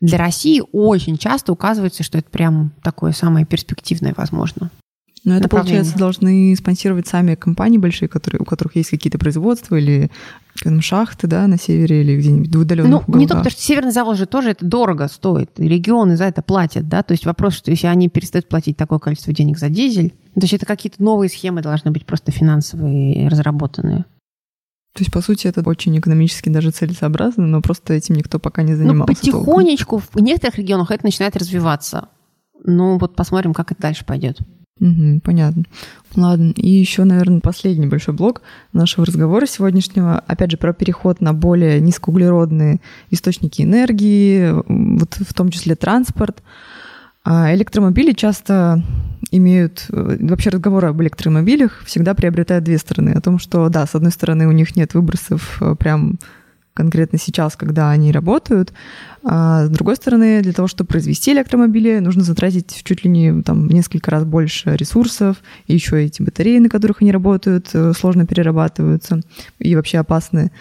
для России очень часто указывается, что это прям такое самое перспективное, возможно. Но это, получается, должны спонсировать сами компании большие, которые, у которых есть какие-то производства или там, шахты, да, на севере или где-нибудь в удаленных ну, уголках. Не только, потому что Северный Заволжье тоже это дорого стоит. Регионы за это платят, да. То есть вопрос, что если они перестают платить такое количество денег за дизель, то есть это какие-то новые схемы должны быть просто финансовые, разработанные. То есть, по сути, это очень экономически даже целесообразно, но просто этим никто пока не занимался. Ну, потихонечку толком. В некоторых регионах это начинает развиваться. Ну, вот посмотрим, как это дальше пойдет. Угу, понятно. Ладно, и еще, наверное, последний большой блок нашего разговора сегодняшнего, опять же, про переход на более низкоуглеродные источники энергии, вот в том числе транспорт. Электромобили часто имеют... Вообще разговоры об электромобилях всегда приобретают две стороны. О том, что, да, с одной стороны, у них нет выбросов прям... конкретно сейчас, когда они работают. А с другой стороны, для того, чтобы произвести электромобили, нужно затратить чуть ли не там, несколько раз больше ресурсов, и еще эти батареи, на которых они работают, сложно перерабатываются и вообще опасны.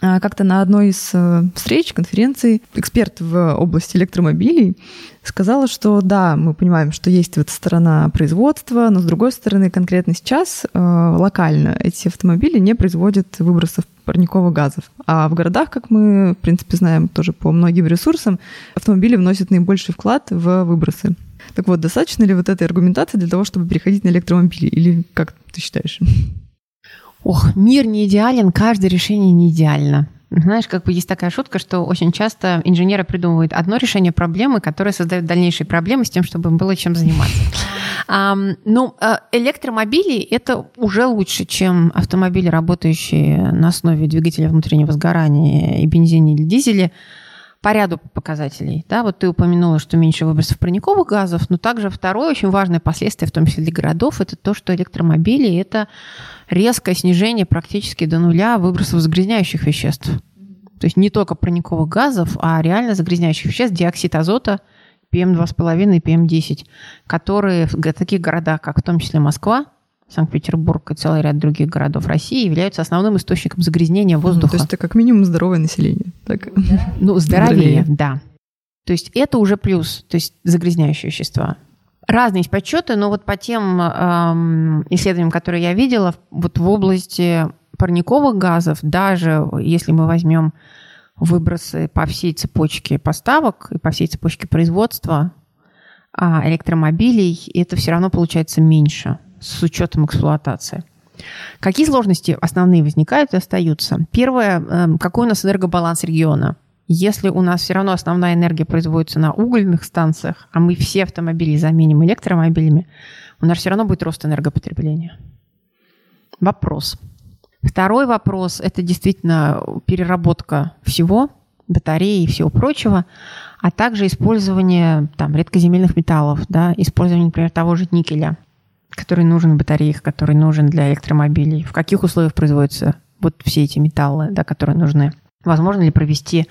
А как-то на одной из встреч, конференций, эксперт в области электромобилей сказала, что да, мы понимаем, что есть вот сторона производства, но с другой стороны, конкретно сейчас локально эти автомобили не производят выбросов парниковых газов. А в городах, как мы, в принципе, знаем тоже по многим ресурсам, автомобили вносят наибольший вклад в выбросы. Так вот, достаточно ли вот этой аргументации для того, чтобы переходить на электромобили? Или как ты считаешь? Ох, мир не идеален, каждое решение не идеально. Знаешь, как бы есть такая шутка, что очень часто инженеры придумывают одно решение проблемы, которое создает дальнейшие проблемы с тем, чтобы им было чем заниматься. Ну, электромобили – это уже лучше, чем автомобили, работающие на основе двигателя внутреннего сгорания и бензине или дизеля, по ряду показателей. Да, вот ты упомянула, что меньше выбросов парниковых газов, но также второе очень важное последствие, в том числе для городов, это то, что электромобили – это резкое снижение практически до нуля выбросов загрязняющих веществ. То есть не только парниковых газов, а реально загрязняющих веществ, диоксид азота, пи эм два и пять и пи эм десять, которые в таких городах, как в том числе Москва, Санкт-Петербург и целый ряд других городов России являются основным источником загрязнения воздуха. Ну, то есть это как минимум здоровое население. Так? Ну, здоровее, здоровее, да. То есть это уже плюс, то есть загрязняющие вещества. Разные есть подсчеты, но вот по тем эм, исследованиям, которые я видела, вот в области парниковых газов, даже если мы возьмем выбросы по всей цепочке поставок и по всей цепочке производства а электромобилей, это все равно получается меньше с учетом эксплуатации. Какие сложности основные возникают и остаются? Первое, какой у нас энергобаланс региона? Если у нас все равно основная энергия производится на угольных станциях, а мы все автомобили заменим электромобилями, у нас все равно будет рост энергопотребления. Вопрос. Второй вопрос – это действительно переработка всего, батареи и всего прочего, а также использование там, редкоземельных металлов, да, использование, например, того же никеля, который нужен в батареях, который нужен для электромобилей, в каких условиях производятся вот все эти металлы, да, которые нужны. Возможно ли провести,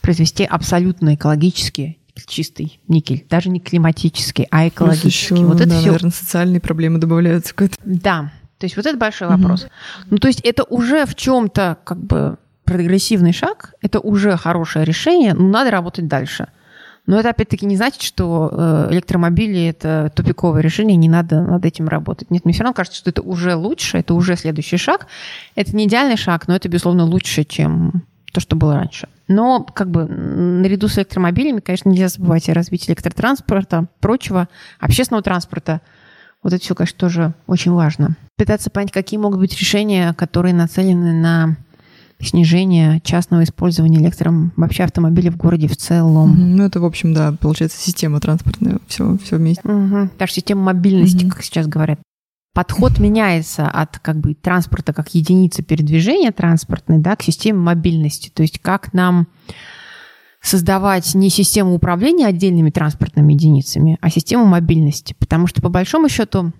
произвести абсолютно экологически чистый никель, даже не климатический, а экологический. Еще, вот это да, все... наверное, социальные проблемы добавляются к этому. Да, то есть вот это большой вопрос. Mm-hmm. Ну, то есть это уже в чем-то как бы прогрессивный шаг, это уже хорошее решение, но надо работать дальше. Но это, опять-таки, не значит, что электромобили – это тупиковое решение, не надо над этим работать. Нет, мне все равно кажется, что это уже лучше, это уже следующий шаг. Это не идеальный шаг, но это, безусловно, лучше, чем то, что было раньше. Но как бы наряду с электромобилями, конечно, нельзя забывать о развитии электротранспорта, прочего, общественного транспорта. Вот это все, конечно, тоже очень важно. Пытаться понять, какие могут быть решения, которые нацелены на снижение частного использования электром вообще автомобилей в городе в целом. Угу. Ну, это, в общем, да, получается, система транспортная, все, все вместе. Угу. Даже система мобильности, угу. как сейчас говорят. Подход меняется от как бы транспорта как единицы передвижения транспортной, да, к системе мобильности. То есть как нам создавать не систему управления отдельными транспортными единицами, а систему мобильности. Потому что, по большому счету,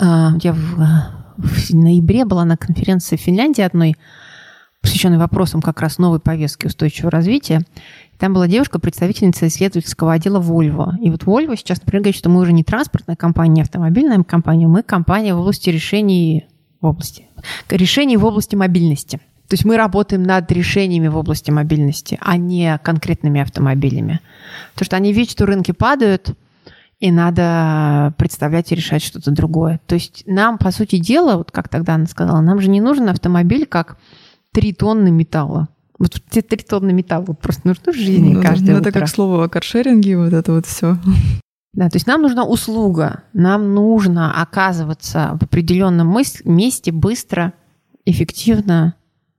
я в, в ноябре была на конференции в Финляндии одной, посвященной вопросам как раз новой повестки устойчивого развития. Там была девушка, представительница исследовательского отдела Volvo. И вот Volvo сейчас, например, говорит, что мы уже не транспортная компания, не автомобильная компания, мы компания в области решений в области, решений в области мобильности. То есть мы работаем над решениями в области мобильности, а не конкретными автомобилями. Потому что они видят, что рынки падают, и надо представлять и решать что-то другое. То есть нам, по сути дела, вот как тогда она сказала, нам же не нужен автомобиль как три тонны металла. Вот те три тонны металла просто нужны в жизни ну, каждое ну, утро. Это как слово о каршеринге, вот это вот все. Да, то есть нам нужна услуга, нам нужно оказываться в определенном месте быстро, эффективно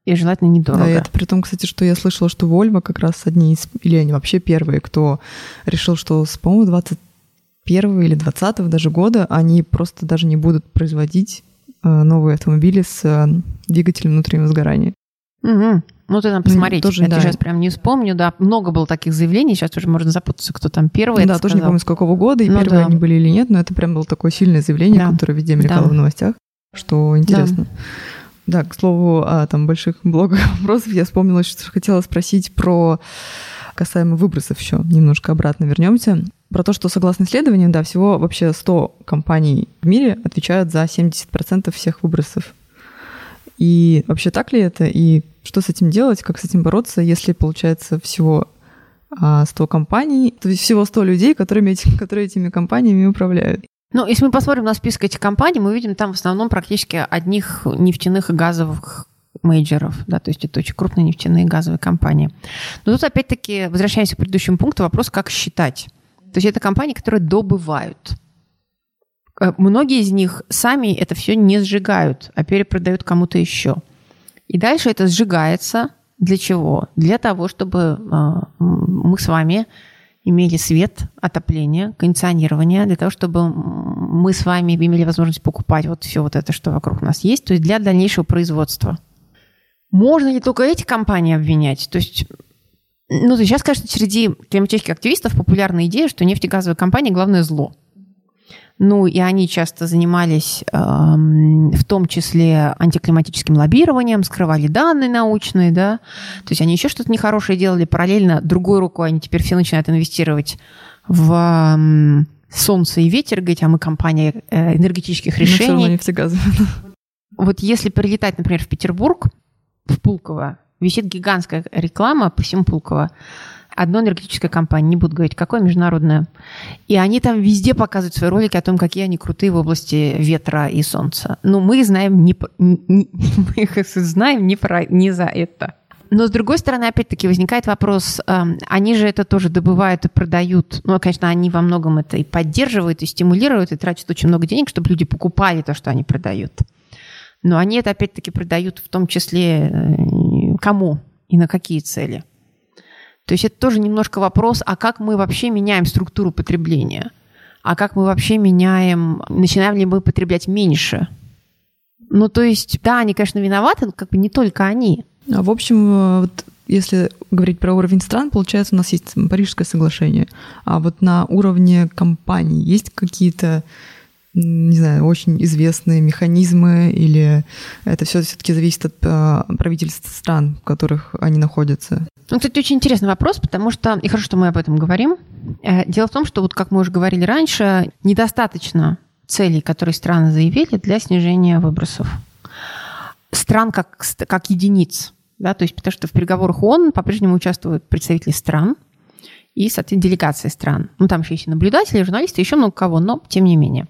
и желательно недорого. Да, это при том, кстати, что я слышала, что Volvo как раз одни из, или они вообще первые, кто решил, что, по-моему, двадцать первого или двадцатого даже года они просто даже не будут производить новые автомобили с двигателем внутреннего сгорания. Угу. Ну, ты там посмотрите, тоже, я да. сейчас прям не вспомню, да, много было таких заявлений, сейчас уже можно запутаться, кто там первый. Да, тоже сказал. Не помню, с какого года, и ну, первые да. они были или нет, но это прям было такое сильное заявление, да. которое везде мелькало да. в новостях, что интересно. Да. да, к слову, о там, больших блогах вопросов, я вспомнила, что хотела спросить про касаемо выбросов еще, немножко обратно вернемся. Про то, что, согласно исследованиям, да, всего вообще сто компаний в мире отвечают за семьдесят процентов всех выбросов. И вообще так ли это? И что с этим делать? Как с этим бороться, если, получается, всего сто компаний, то есть всего сто людей, которыми, которые этими компаниями управляют? Ну, если мы посмотрим на список этих компаний, мы видим там в основном практически одних нефтяных и газовых мейджеров, да, то есть это очень крупные нефтяные и газовые компании. Но тут опять-таки, возвращаемся к предыдущему пункту, вопрос, как считать. То есть это компании, которые добывают. Многие из них сами это все не сжигают, а перепродают кому-то еще. И дальше это сжигается. Для чего? Для того, чтобы мы с вами имели свет, отопление, кондиционирование, для того, чтобы мы с вами имели возможность покупать вот все вот это, что вокруг нас есть, то есть для дальнейшего производства. Можно ли только эти компании обвинять? То есть... Ну, сейчас, конечно, среди климатических активистов популярная идея, что нефть и газовые компании – главное зло. Ну, и они часто занимались э, в том числе антиклиматическим лоббированием, скрывали данные научные, да. То есть они еще что-то нехорошее делали. Параллельно другой рукой они теперь все начинают инвестировать в э, солнце и ветер, говорить, а мы компания э, энергетических решений. Но все равно нефть и газы. Вот если прилетать, например, в Петербург, в Пулково, висит гигантская реклама по всему Пулково. Одна энергетическая компания, не буду говорить, какое международное. И они там везде показывают свои ролики о том, какие они крутые в области ветра и солнца. Но мы знаем не, не, мы их знаем не, про, не за это. Но, с другой стороны, опять-таки, возникает вопрос, э, они же это тоже добывают и продают. Ну, конечно, они во многом это и поддерживают, и стимулируют, и тратят очень много денег, чтобы люди покупали то, что они продают. Но они это, опять-таки, продают в том числе кому и на какие цели. То есть это тоже немножко вопрос, а как мы вообще меняем структуру потребления? А как мы вообще меняем, начинаем ли мы потреблять меньше? Ну, то есть, да, они, конечно, виноваты, но как бы не только они. А в общем, вот если говорить про уровень стран, получается, у нас есть Парижское соглашение. А вот на уровне компаний есть какие-то... не знаю, очень известные механизмы, или это все все-таки зависит от э, правительств стран, в которых они находятся? Ну, кстати, очень интересный вопрос, потому что, и хорошо, что мы об этом говорим, дело в том, что, вот как мы уже говорили раньше, недостаточно целей, которые страны заявили, для снижения выбросов. Стран как, как единиц, да, то есть потому что в переговорах ООН по-прежнему участвуют представители стран и, соответственно, делегации стран. Ну, там еще есть и наблюдатели, и журналисты, еще много кого, но тем не менее.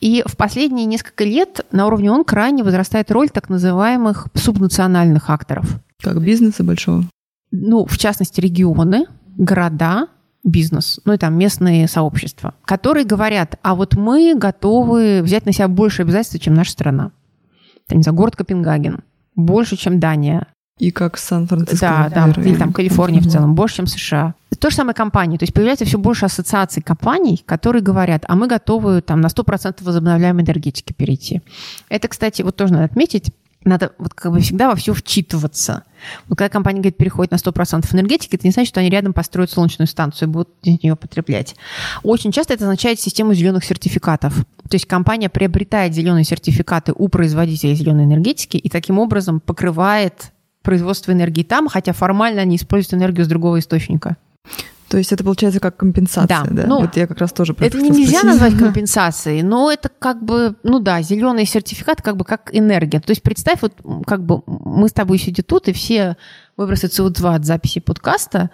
И в последние несколько лет на уровне ООН крайне возрастает роль так называемых субнациональных акторов. Как бизнеса большого? Ну, в частности, регионы, города, бизнес, ну и там местные сообщества, которые говорят, а вот мы готовы взять на себя больше обязательств, чем наша страна. Там, не знаю, город Копенгаген, больше, чем Дания, И как Сан-Франциско. Да, да, или там Калифорния в целом, больше, чем США. То же самое компании. То есть появляется все больше ассоциаций компаний, которые говорят, а мы готовы там, на сто процентов возобновляемой энергетики перейти. Это, кстати, вот тоже надо отметить, надо вот как бы всегда во все вчитываться. Вот когда компания говорит, переходит на сто процентов энергетики, это не значит, что они рядом построят солнечную станцию и будут из нее потреблять. Очень часто это означает систему зеленых сертификатов. То есть компания приобретает зеленые сертификаты у производителей зеленой энергетики и таким образом покрывает производство энергии там, хотя формально они используют энергию с другого источника. То есть это получается как компенсация, да? да? Ну, вот я как раз тоже про это хотела нельзя спросить. Назвать компенсацией, но это как бы, ну да, зеленый сертификат как бы как энергия. То есть представь, вот как бы мы с тобой сидим тут, и все выбросы си о два от записи подкаста,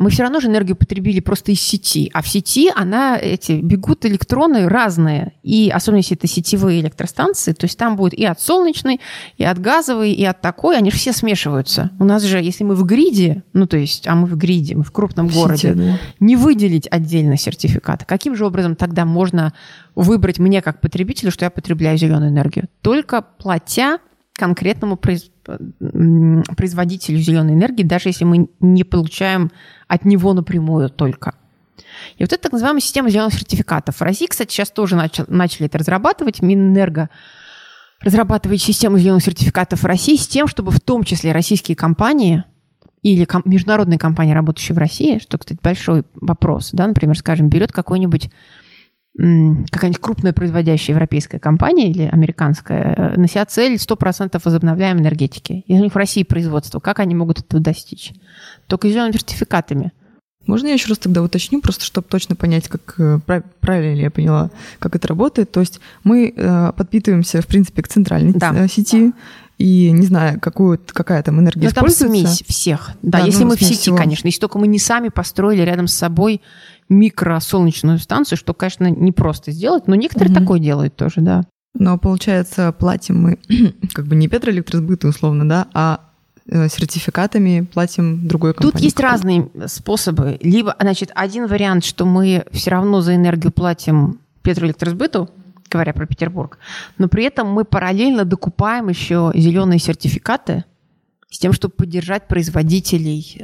мы все равно же энергию потребили просто из сети, а в сети она, эти, бегут электроны разные, и особенно если это сетевые электростанции, то есть там будет и от солнечной, и от газовой, и от такой, они же все смешиваются. У нас же, если мы в гриде, ну то есть, а мы в гриде, мы в крупном в городе, сети, да. не выделить отдельно сертификат, каким же образом тогда можно выбрать мне как потребителю, что я потребляю зеленую энергию? Только платя конкретному производителю, производителю зеленой энергии, даже если мы не получаем от него напрямую только. И вот это так называемая система зеленых сертификатов. В России, кстати, сейчас тоже начали, начали это разрабатывать. Минэнерго разрабатывает систему зеленых сертификатов в России с тем, чтобы в том числе российские компании или ком- международные компании, работающие в России, что, кстати, большой вопрос, да, например, скажем, берет какой-нибудь какая-нибудь крупная производящая европейская компания или американская, на себя цель сто процентов возобновляемой энергетики. И у них в России производство. Как они могут этого достичь? Только зелеными сертификатами. Можно я еще раз тогда уточню, просто чтобы точно понять, как правильно ли я поняла, как это работает. То есть мы подпитываемся, в принципе, к центральной да. сети, да. и не знаю, какую, какая там энергия используется. Но там смесь всех. Да, да если ну, мы в сети, всего. Конечно. Если только мы не сами построили рядом с собой микросолнечную станцию, что, конечно, непросто сделать, но некоторые угу. такое делают тоже, да. Но, получается, платим мы как бы не Петроэлектросбыту, условно, да, а сертификатами платим другой компании. Тут есть разные способы. Либо, значит, один вариант, что мы все равно за энергию платим Петроэлектросбыту, говоря про Петербург, но при этом мы параллельно докупаем еще зеленые сертификаты с тем, чтобы поддержать производителей,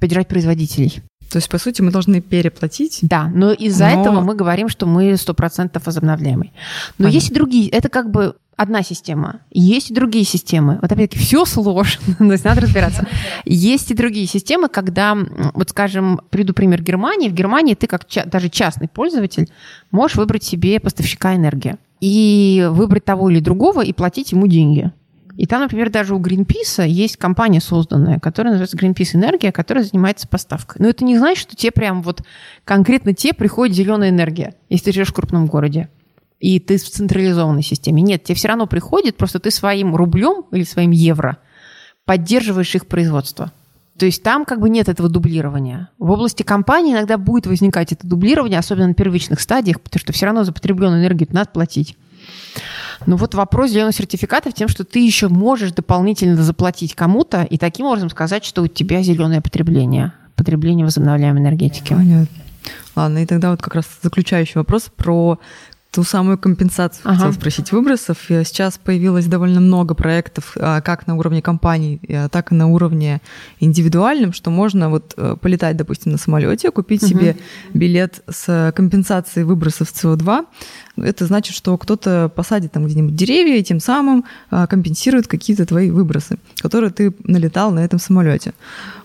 поддержать производителей. То есть, по сути, мы должны переплатить. Да, но из-за но... этого мы говорим, что мы сто процентов возобновляемый. Но Понятно. Есть и другие. Это как бы одна система. Есть и другие системы. Вот опять-таки все сложно, то есть надо разбираться. Есть и другие системы, когда, вот скажем, приведу пример Германии. В Германии ты как ча- даже частный пользователь можешь выбрать себе поставщика энергии и выбрать того или другого и платить ему деньги. И там, например, даже у Greenpeace есть компания созданная, которая называется Greenpeace Энергия, которая занимается поставкой. Но это не значит, что тебе прям вот конкретно тебе приходит зеленая энергия, если ты живешь в крупном городе и ты в централизованной системе. Нет, тебе все равно приходит, просто ты своим рублем или своим евро поддерживаешь их производство. То есть там как бы нет этого дублирования. В области компании иногда будет возникать это дублирование, особенно на первичных стадиях, потому что все равно за потребленную энергию надо платить. Ну вот вопрос зеленых сертификатов тем, что ты еще можешь дополнительно заплатить кому-то и таким образом сказать, что у тебя зеленое потребление, потребление возобновляемой энергетики. Понятно. Ладно, и тогда вот как раз заключающий вопрос про ту самую компенсацию. Ага. Хотела спросить выбросов. Сейчас появилось довольно много проектов как на уровне компаний, так и на уровне индивидуальном, что можно вот полетать, допустим, на самолете, купить угу. себе билет с компенсацией выбросов си о два. Это значит, что кто-то посадит там где-нибудь деревья и тем самым компенсирует какие-то твои выбросы, которые ты налетал на этом самолете.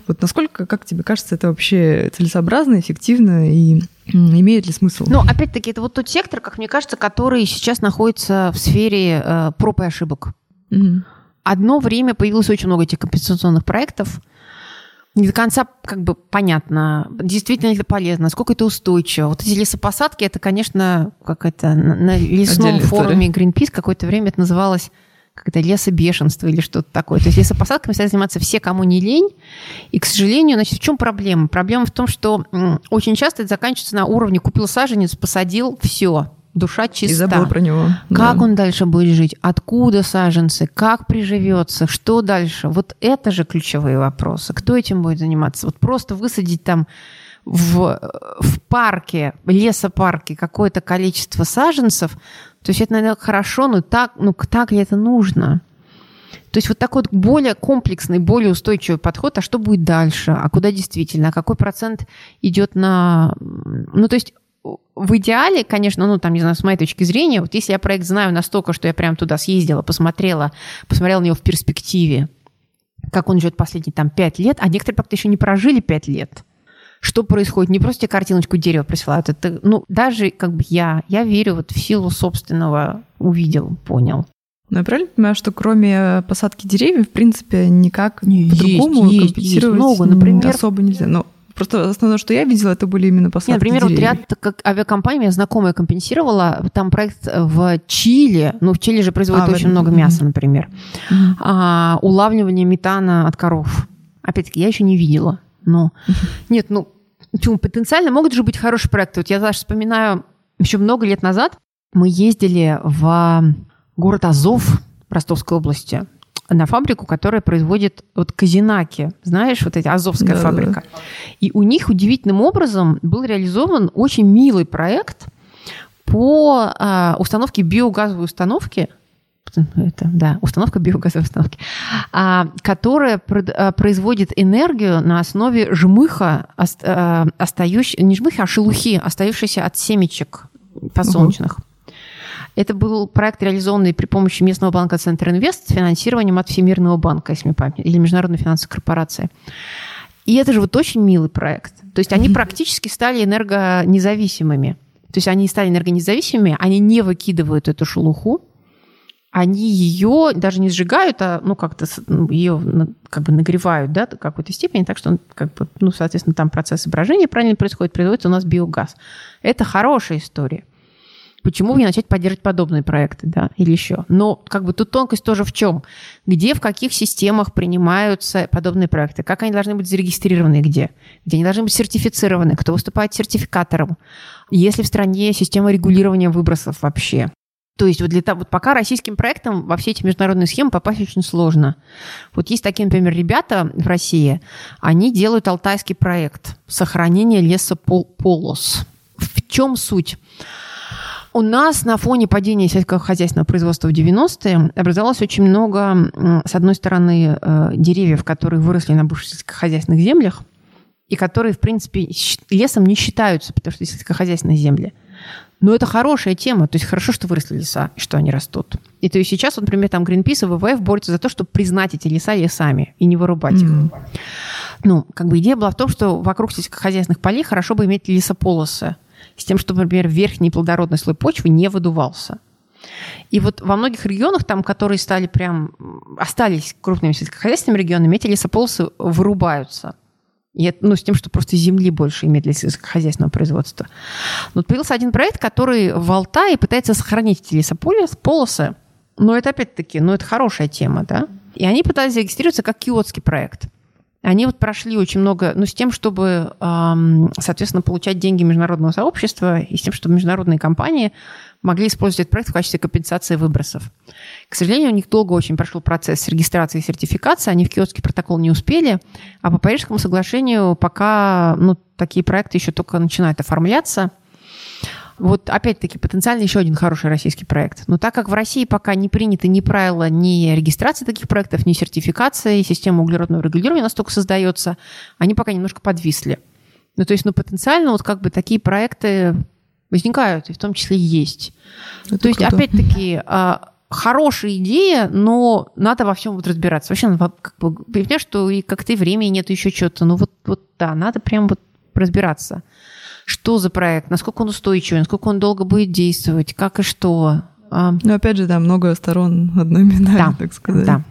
Вот насколько, как тебе кажется, это вообще целесообразно, эффективно и имеет ли смысл? Ну, опять-таки, это вот тот сектор, как мне кажется, который сейчас находится в сфере э, проб и ошибок. Mm-hmm. Одно время появилось очень много этих компенсационных проектов. Не до конца как бы понятно, действительно ли это полезно, сколько это устойчиво. Вот эти лесопосадки, это, конечно, как это на, на лесном форуме Greenpeace какое-то время это называлось как-то лесобешенство или что-то такое. То есть лесопосадками стали заниматься все, кому не лень. И, к сожалению, значит, в чем проблема? Проблема в том, что очень часто это заканчивается на уровне «купил саженец, посадил, все, душа чиста». И забыл про него. Как да. он дальше будет жить? Откуда саженцы? Как приживется? Что дальше? Вот это же ключевые вопросы. Кто этим будет заниматься? Вот просто высадить там в, в парке, лесопарке какое-то количество саженцев. То есть это, наверное, хорошо, но так, ну, так ли это нужно? То есть вот такой вот более комплексный, более устойчивый подход, а что будет дальше, а куда действительно, а какой процент идет на... Ну, то есть в идеале, конечно, ну, там, не знаю, с моей точки зрения, вот если я проект знаю настолько, что я прям туда съездила, посмотрела, посмотрела на него в перспективе, как он живет последние там пять лет, а некоторые как-то еще не прожили пять лет. Что происходит? Не просто тебе картиночку дерева присылают. Это, ну, даже как бы я, я верю вот в силу собственного увидел, понял. Ну, я правильно понимаю, что кроме посадки деревьев, в принципе, никак не, по-другому есть, компенсировать есть, много, например, особо нельзя. Но просто основное, что я видела, это были именно посадки нет, например, деревьев. Например, вот ряд как авиакомпания, моя знакомая компенсировала, там проект в Чили, ну, в Чили же производят а, очень в... много мяса, mm-hmm. например, mm-hmm. А, улавливание метана от коров. Опять-таки, я еще не видела, но... Mm-hmm. Нет, ну, потенциально могут же быть хорошие проекты. Вот я даже вспоминаю, еще много лет назад мы ездили в... город Азов Ростовской области, на фабрику, которая производит вот казинаки. Знаешь, вот эта азовская да, фабрика. Да. И у них удивительным образом был реализован очень милый проект по а, установке биогазовой установки, это, да, установка биогазовой установки, а, которая производит энергию на основе жмыха, а, остающей, не жмыха, а шелухи, остающейся от семечек подсолнечных. Угу. Это был проект, реализованный при помощи местного банка «Центр Инвест» с финансированием от Всемирного банка, если не память, или Международной финансовой корпорации. И это же вот очень милый проект. То есть они практически стали энергонезависимыми. То есть они стали энергонезависимыми, они не выкидывают эту шелуху, они ее даже не сжигают, а ну, как-то ее как бы нагревают да, до какой-то степени, так что, он, как бы, ну, соответственно, там процесс брожения правильно происходит, производится у нас биогаз. Это хорошая история. Почему бы не начать поддерживать подобные проекты, да, или еще. Но как бы тут тонкость тоже в чем? Где, в каких системах принимаются подобные проекты? Как они должны быть зарегистрированы где? Где они должны быть сертифицированы? Кто выступает сертификатором? Есть ли в стране система регулирования выбросов вообще? То есть вот, для того, вот пока российским проектам во все эти международные схемы попасть очень сложно. Вот есть такие, например, ребята в России, они делают алтайский проект «Сохранение лесополос». В чем суть? У нас на фоне падения сельскохозяйственного производства в девяностые образовалось очень много, с одной стороны, деревьев, которые выросли на бывших сельскохозяйственных землях и которые, в принципе, лесом не считаются, потому что это сельскохозяйственные земли. Но это хорошая тема. То есть хорошо, что выросли леса, что они растут. И то есть сейчас, например, там Greenpeace и вэ вэ эф борются за то, чтобы признать эти леса лесами и не вырубать mm-hmm. их. Ну, как бы идея была в том, что вокруг сельскохозяйственных полей хорошо бы иметь лесополосы, с тем, чтобы, например, верхний плодородный слой почвы не выдувался. И вот во многих регионах, там, которые стали прям, остались крупными сельскохозяйственными регионами, эти лесополосы вырубаются. И, ну, с тем, что просто земли больше иметь для сельскохозяйственного производства. Но вот появился один проект, который в Алтае пытается сохранить эти лесополосы, но это опять-таки, ну, это хорошая тема, да? И они пытались зарегистрироваться как Киотский проект. Они вот прошли очень много, ну, с тем, чтобы, соответственно, получать деньги международного сообщества и с тем, чтобы международные компании могли использовать этот проект в качестве компенсации выбросов. К сожалению, у них долго очень прошел процесс регистрации и сертификации, они в Киотский протокол не успели, а по Парижскому соглашению пока, ну, такие проекты еще только начинают оформляться. Вот опять-таки потенциально еще один хороший российский проект. Но так как в России пока не приняты ни правила, ни регистрации таких проектов, ни сертификации, система углеродного регулирования у нас только создается, они пока немножко подвисли. Ну, то есть, ну, потенциально вот как бы такие проекты возникают, и в том числе есть. Это то круто. Есть, опять-таки, хорошая идея, но надо во всем вот разбираться. Вообще, ну, как бы, понимаешь, что и как-то и времени нет, еще что-то. Ну, вот, вот да, надо прям вот разбираться. Что за проект, насколько он устойчивый, насколько он долго будет действовать, как и что. Ну, опять же, да, много сторон одной медали, да, так сказать. Да.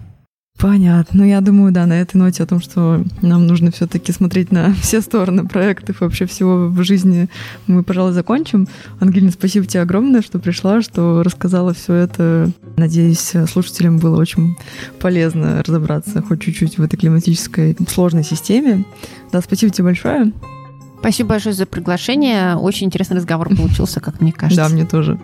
Понятно. Ну, я думаю, да, на этой ноте о том, что нам нужно все-таки смотреть на все стороны проектов, вообще всего в жизни, мы, пожалуй, закончим. Ангелина, спасибо тебе огромное, что пришла, что рассказала все это. Надеюсь, слушателям было очень полезно разобраться хоть чуть-чуть в этой климатической сложной системе. Да, спасибо тебе большое. Спасибо большое за приглашение. Очень интересный разговор получился, как мне кажется. Да, мне тоже.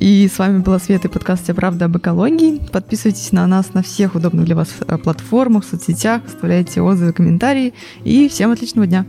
И с вами была Света и подкаст «Вся правда об экологии». Подписывайтесь на нас на всех удобных для вас платформах, соцсетях, оставляйте отзывы, комментарии. И всем отличного дня!